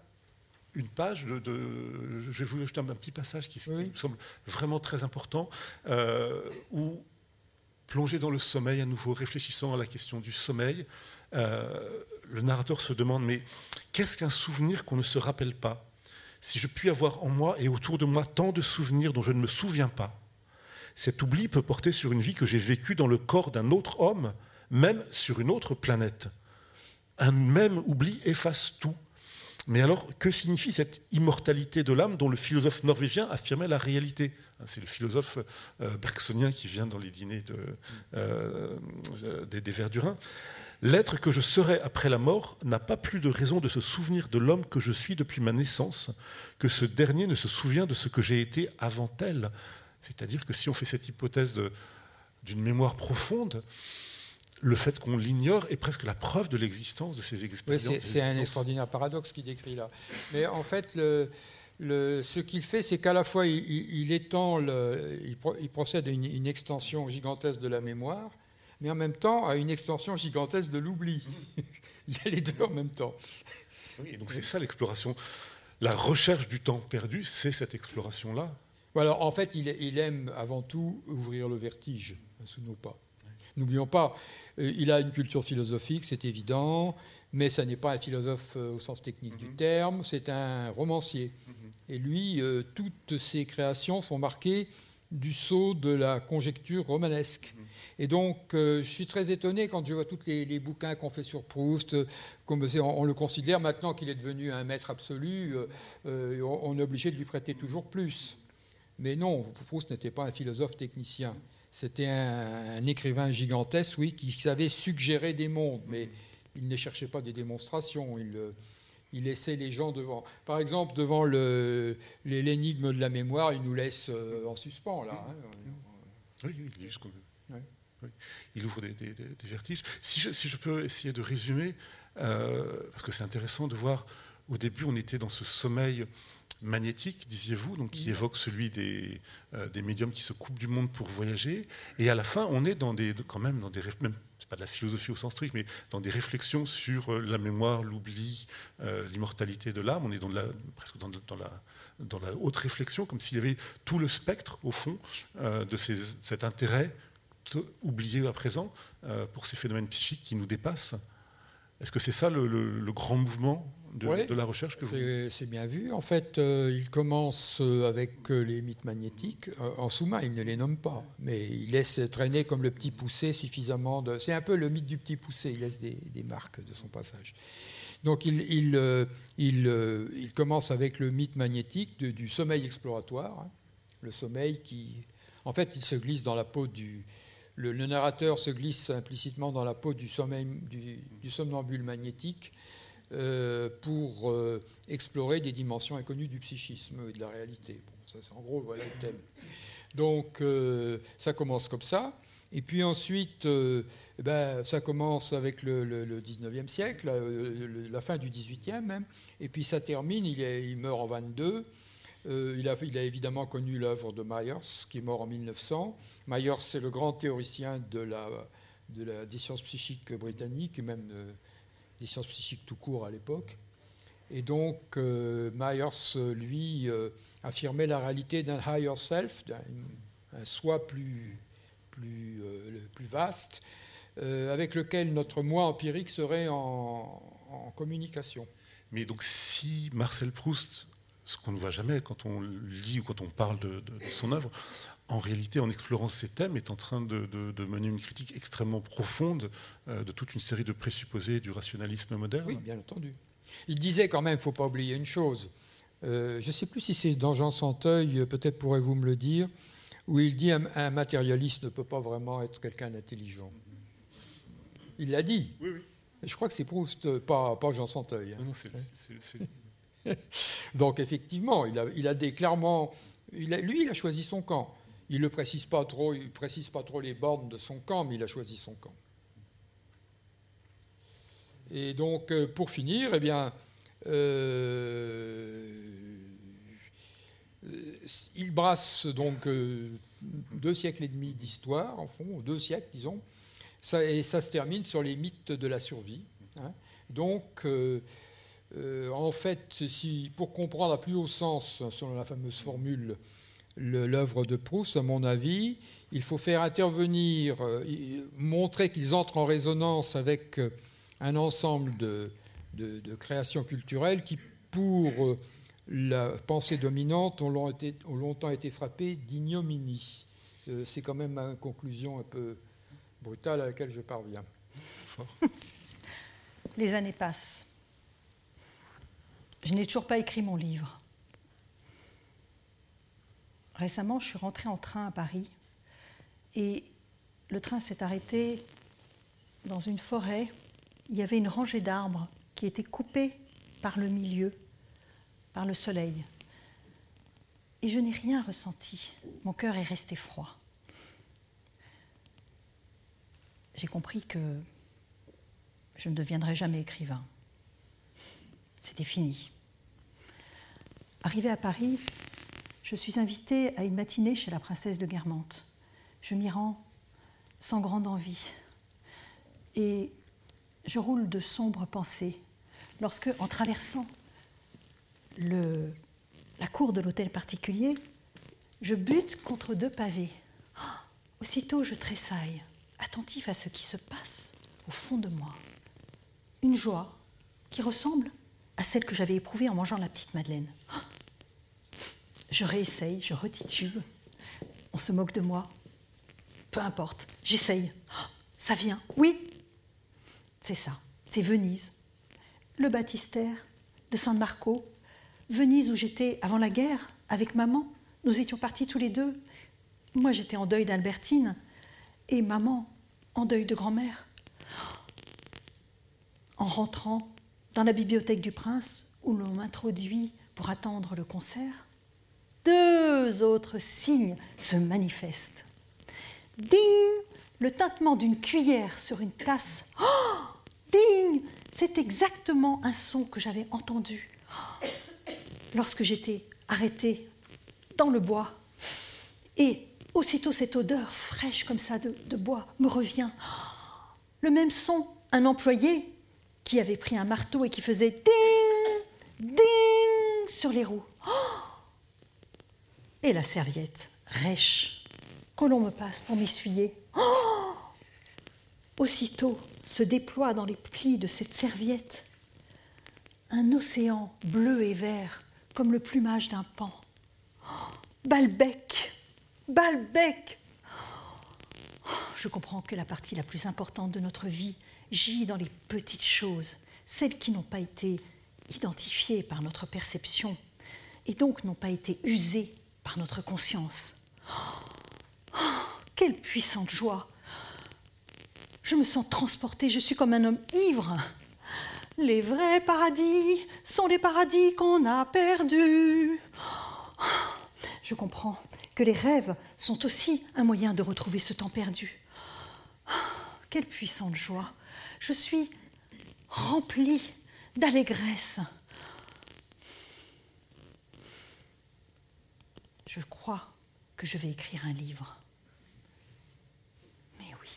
une page, je vais vous jeter un petit passage qui me semble vraiment très important, où, plongé dans le sommeil à nouveau, réfléchissant à la question du sommeil, le narrateur se demande « Mais qu'est-ce qu'un souvenir qu'on ne se rappelle pas ? Si je puis avoir en moi et autour de moi tant de souvenirs dont je ne me souviens pas, cet oubli peut porter sur une vie que j'ai vécue dans le corps d'un autre homme, même sur une autre planète. Un même oubli efface tout. Mais alors, que signifie cette immortalité de l'âme dont le philosophe norvégien affirmait la réalité ?» C'est le philosophe bergsonien qui vient dans les dîners des Verdurins. « L'être que je serai après la mort n'a pas plus de raison de se souvenir de l'homme que je suis depuis ma naissance, que ce dernier ne se souvient de ce que j'ai été avant elle. » C'est-à-dire que si on fait cette hypothèse d'une mémoire profonde, le fait qu'on l'ignore est presque la preuve de l'existence de ces expériences. Oui, c'est un extraordinaire paradoxe qu'il décrit là. Mais en fait, ce qu'il fait, c'est qu'à la fois, il procède à une extension gigantesque de la mémoire, mais en même temps à une extension gigantesque de l'oubli. Il y a les deux en même temps. Oui, et donc c'est ça l'exploration. La recherche du temps perdu, c'est cette exploration-là. Alors, en fait, il aime avant tout ouvrir le vertige sous nos pas. N'oublions pas, il a une culture philosophique, c'est évident, mais ça n'est pas un philosophe au sens technique du terme, c'est un romancier. Et lui, toutes ses créations sont marquées du sceau de la conjecture romanesque. Et donc, je suis très étonné quand je vois tous les bouquins qu'on fait sur Proust, on le considère maintenant qu'il est devenu un maître absolu, on est obligé de lui prêter toujours plus. Mais non, Proust n'était pas un philosophe technicien. C'était un écrivain gigantesque, oui, qui savait suggérer des mondes, mais il ne cherchait pas des démonstrations, il laissait les gens devant. Par exemple, devant l'énigme de la mémoire, il nous laisse en suspens, là. Hein. Oui, il est jusqu'au... Ouais. Oui. Il ouvre des vertiges. Si je peux essayer de résumer, parce que c'est intéressant de voir, au début, on était dans ce sommeil magnétique, disiez-vous, donc qui évoque celui des médiums qui se coupent du monde pour voyager, et à la fin, on est quand même, c'est pas de la philosophie au sens strict, mais dans des réflexions sur la mémoire, l'oubli, l'immortalité de l'âme, on est presque dans la haute réflexion, comme s'il y avait tout le spectre, au fond, de cet intérêt oublié à présent pour ces phénomènes psychiques qui nous dépassent. Est-ce que c'est ça le grand mouvement de la recherche que vous... C'est bien vu. En fait, il commence avec les mythes magnétiques. En sous-main, il ne les nomme pas, mais il laisse traîner comme le petit poussé suffisamment de... C'est un peu le mythe du petit poussé. Il laisse des marques de son passage. Donc, il commence avec le mythe magnétique du sommeil exploratoire. Hein, le sommeil qui... En fait, il se glisse dans la peau du... Le narrateur se glisse implicitement dans la peau du sommeil, du somnambule magnétique pour explorer des dimensions inconnues du psychisme et de la réalité. Bon, ça, c'est en gros, voilà le thème. Donc, ça commence comme ça. Et puis ensuite, ça commence avec le 19e siècle, la fin du 18e. Hein, et puis ça termine, il meurt en 22. Il a évidemment connu l'œuvre de Myers, qui est mort en 1900. Myers, c'est le grand théoricien des sciences psychiques britanniques, et même des sciences psychiques tout court à l'époque. Et donc, Myers, lui, affirmait la réalité d'un higher self, d'un soi plus vaste, avec lequel notre moi empirique serait en communication. Mais donc, si Marcel Proust... ce qu'on ne voit jamais quand on lit ou quand on parle de son œuvre, en réalité, en explorant ces thèmes, est en train de mener une critique extrêmement profonde de toute une série de présupposés du rationalisme moderne. Oui, bien entendu. Il disait quand même, il ne faut pas oublier une chose, je ne sais plus si c'est dans Jean Santeuil, peut-être pourrez-vous me le dire, où il dit un matérialiste ne peut pas vraiment être quelqu'un d'intelligent. Il l'a dit. Oui, oui. Je crois que c'est Proust, pas Jean Santeuil. Hein. Non, c'est... Donc effectivement, il a dit clairement, il a choisi son camp. Il ne précise pas trop, il précise pas trop les bornes de son camp, mais il a choisi son camp. Et donc, pour finir, eh bien, il brasse donc 2 siècles et demi d'histoire, en fond, 2 siècles, disons, et ça se termine sur les mythes de la survie. Hein. Donc en fait, pour comprendre à plus haut sens, selon la fameuse formule, l'œuvre de Proust, à mon avis, il faut faire intervenir, montrer qu'ils entrent en résonance avec un ensemble de créations culturelles qui, pour la pensée dominante, ont longtemps été frappées d'ignominie. C'est quand même une conclusion un peu brutale à laquelle je parviens. Les années passent. Je n'ai toujours pas écrit mon livre. Récemment, je suis rentrée en train à Paris et le train s'est arrêté dans une forêt. Il y avait une rangée d'arbres qui étaient coupés par le milieu, par le soleil. Et je n'ai rien ressenti. Mon cœur est resté froid. J'ai compris que je ne deviendrai jamais écrivain. C'était fini. Arrivée à Paris, je suis invitée à une matinée chez la princesse de Guermantes. Je m'y rends sans grande envie. Et je roule de sombres pensées lorsque, en traversant la cour de l'hôtel particulier, je bute contre 2 pavés. Aussitôt, je tressaille, attentif à ce qui se passe au fond de moi. Une joie qui ressemble à celle que j'avais éprouvée en mangeant la petite madeleine. Je réessaye, je retitube. On se moque de moi. Peu importe, j'essaye. Ça vient, oui. C'est ça, c'est Venise. Le baptistère de San Marco. Venise où j'étais avant la guerre, avec maman. Nous étions partis tous les deux. Moi, j'étais en deuil d'Albertine et maman en deuil de grand-mère. En rentrant dans la bibliothèque du Prince, où l'on m'introduit pour attendre le concert, 2 autres signes se manifestent. Ding ! Le tintement d'une cuillère sur une tasse. Oh ! Ding ! C'est exactement un son que j'avais entendu lorsque j'étais arrêtée dans le bois. Et aussitôt, cette odeur fraîche comme ça de bois me revient. Oh ! Le même son, un employé qui avait pris un marteau et qui faisait ding, ding sur les roues. Oh ! Et la serviette rêche que l'on me passe pour m'essuyer. Oh ! Aussitôt se déploie dans les plis de cette serviette un océan bleu et vert, comme le plumage d'un paon. Oh, Balbec, Balbec. Oh, je comprends que la partie la plus importante de notre vie gît dans les petites choses, celles qui n'ont pas été identifiées par notre perception et donc n'ont pas été usées par notre conscience. Oh, oh, quelle puissante joie! Je me sens transportée, je suis comme un homme ivre. Les vrais paradis sont les paradis qu'on a perdus. Je comprends que les rêves sont aussi un moyen de retrouver ce temps perdu. Quelle puissante joie! Je suis remplie d'allégresse. Je crois que je vais écrire un livre. Mais oui,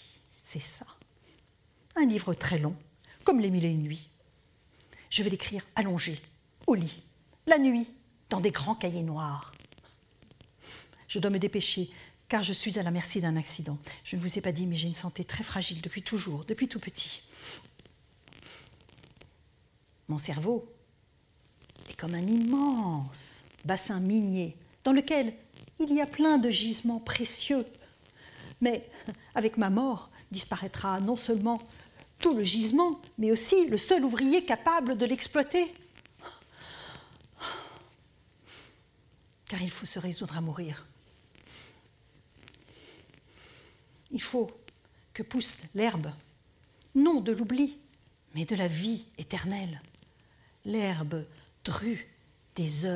c'est ça. Un livre très long, comme les Mille et une nuits. Je vais l'écrire allongé, au lit, la nuit, dans des grands cahiers noirs. Je dois me dépêcher, car je suis à la merci d'un accident. Je ne vous ai pas dit, mais j'ai une santé très fragile depuis toujours, depuis tout petit. Mon cerveau est comme un immense bassin minier dans lequel il y a plein de gisements précieux. Mais avec ma mort disparaîtra non seulement tout le gisement, mais aussi le seul ouvrier capable de l'exploiter. Car il faut se résoudre à mourir. Il faut que pousse l'herbe, non de l'oubli, mais de la vie éternelle. L'herbe drue des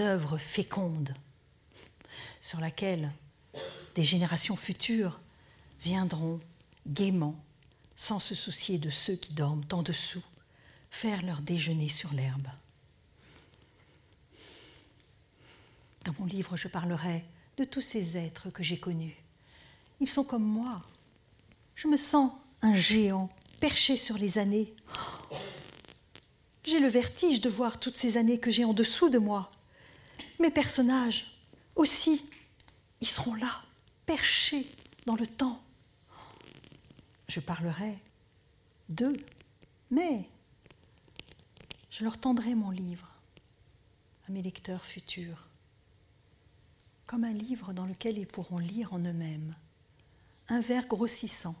œuvres fécondes, sur laquelle des générations futures viendront gaiement, sans se soucier de ceux qui dorment en dessous, faire leur déjeuner sur l'herbe. Dans mon livre, je parlerai de tous ces êtres que j'ai connus. Ils sont comme moi. Je me sens un géant perché sur les années. Oh, j'ai le vertige de voir toutes ces années que j'ai en dessous de moi. Mes personnages, aussi, ils seront là, perchés dans le temps. Je parlerai d'eux, mais je leur tendrai mon livre à mes lecteurs futurs, comme un livre dans lequel ils pourront lire en eux-mêmes, un vers grossissant,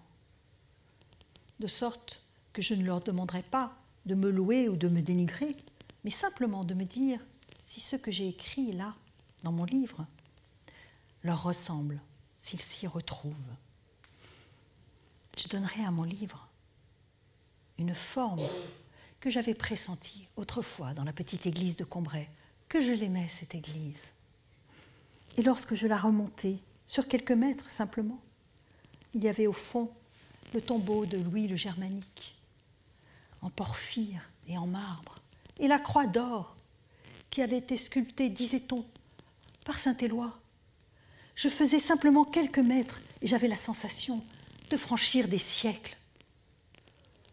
de sorte que je ne leur demanderai pas de me louer ou de me dénigrer, mais simplement de me dire si ce que j'ai écrit là, dans mon livre, leur ressemble, s'ils s'y retrouvent. Je donnerai à mon livre une forme que j'avais pressentie autrefois dans la petite église de Combray, que je l'aimais cette église. Et lorsque je la remontais, sur quelques mètres simplement, il y avait au fond le tombeau de Louis le Germanique, en porphyre et en marbre, et la croix d'or qui avait été sculptée, disait-on, par Saint-Éloi. Je faisais simplement quelques mètres et j'avais la sensation de franchir des siècles.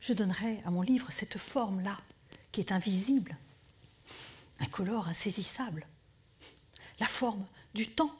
Je donnerai à mon livre cette forme-là, qui est invisible, incolore, insaisissable, la forme du temps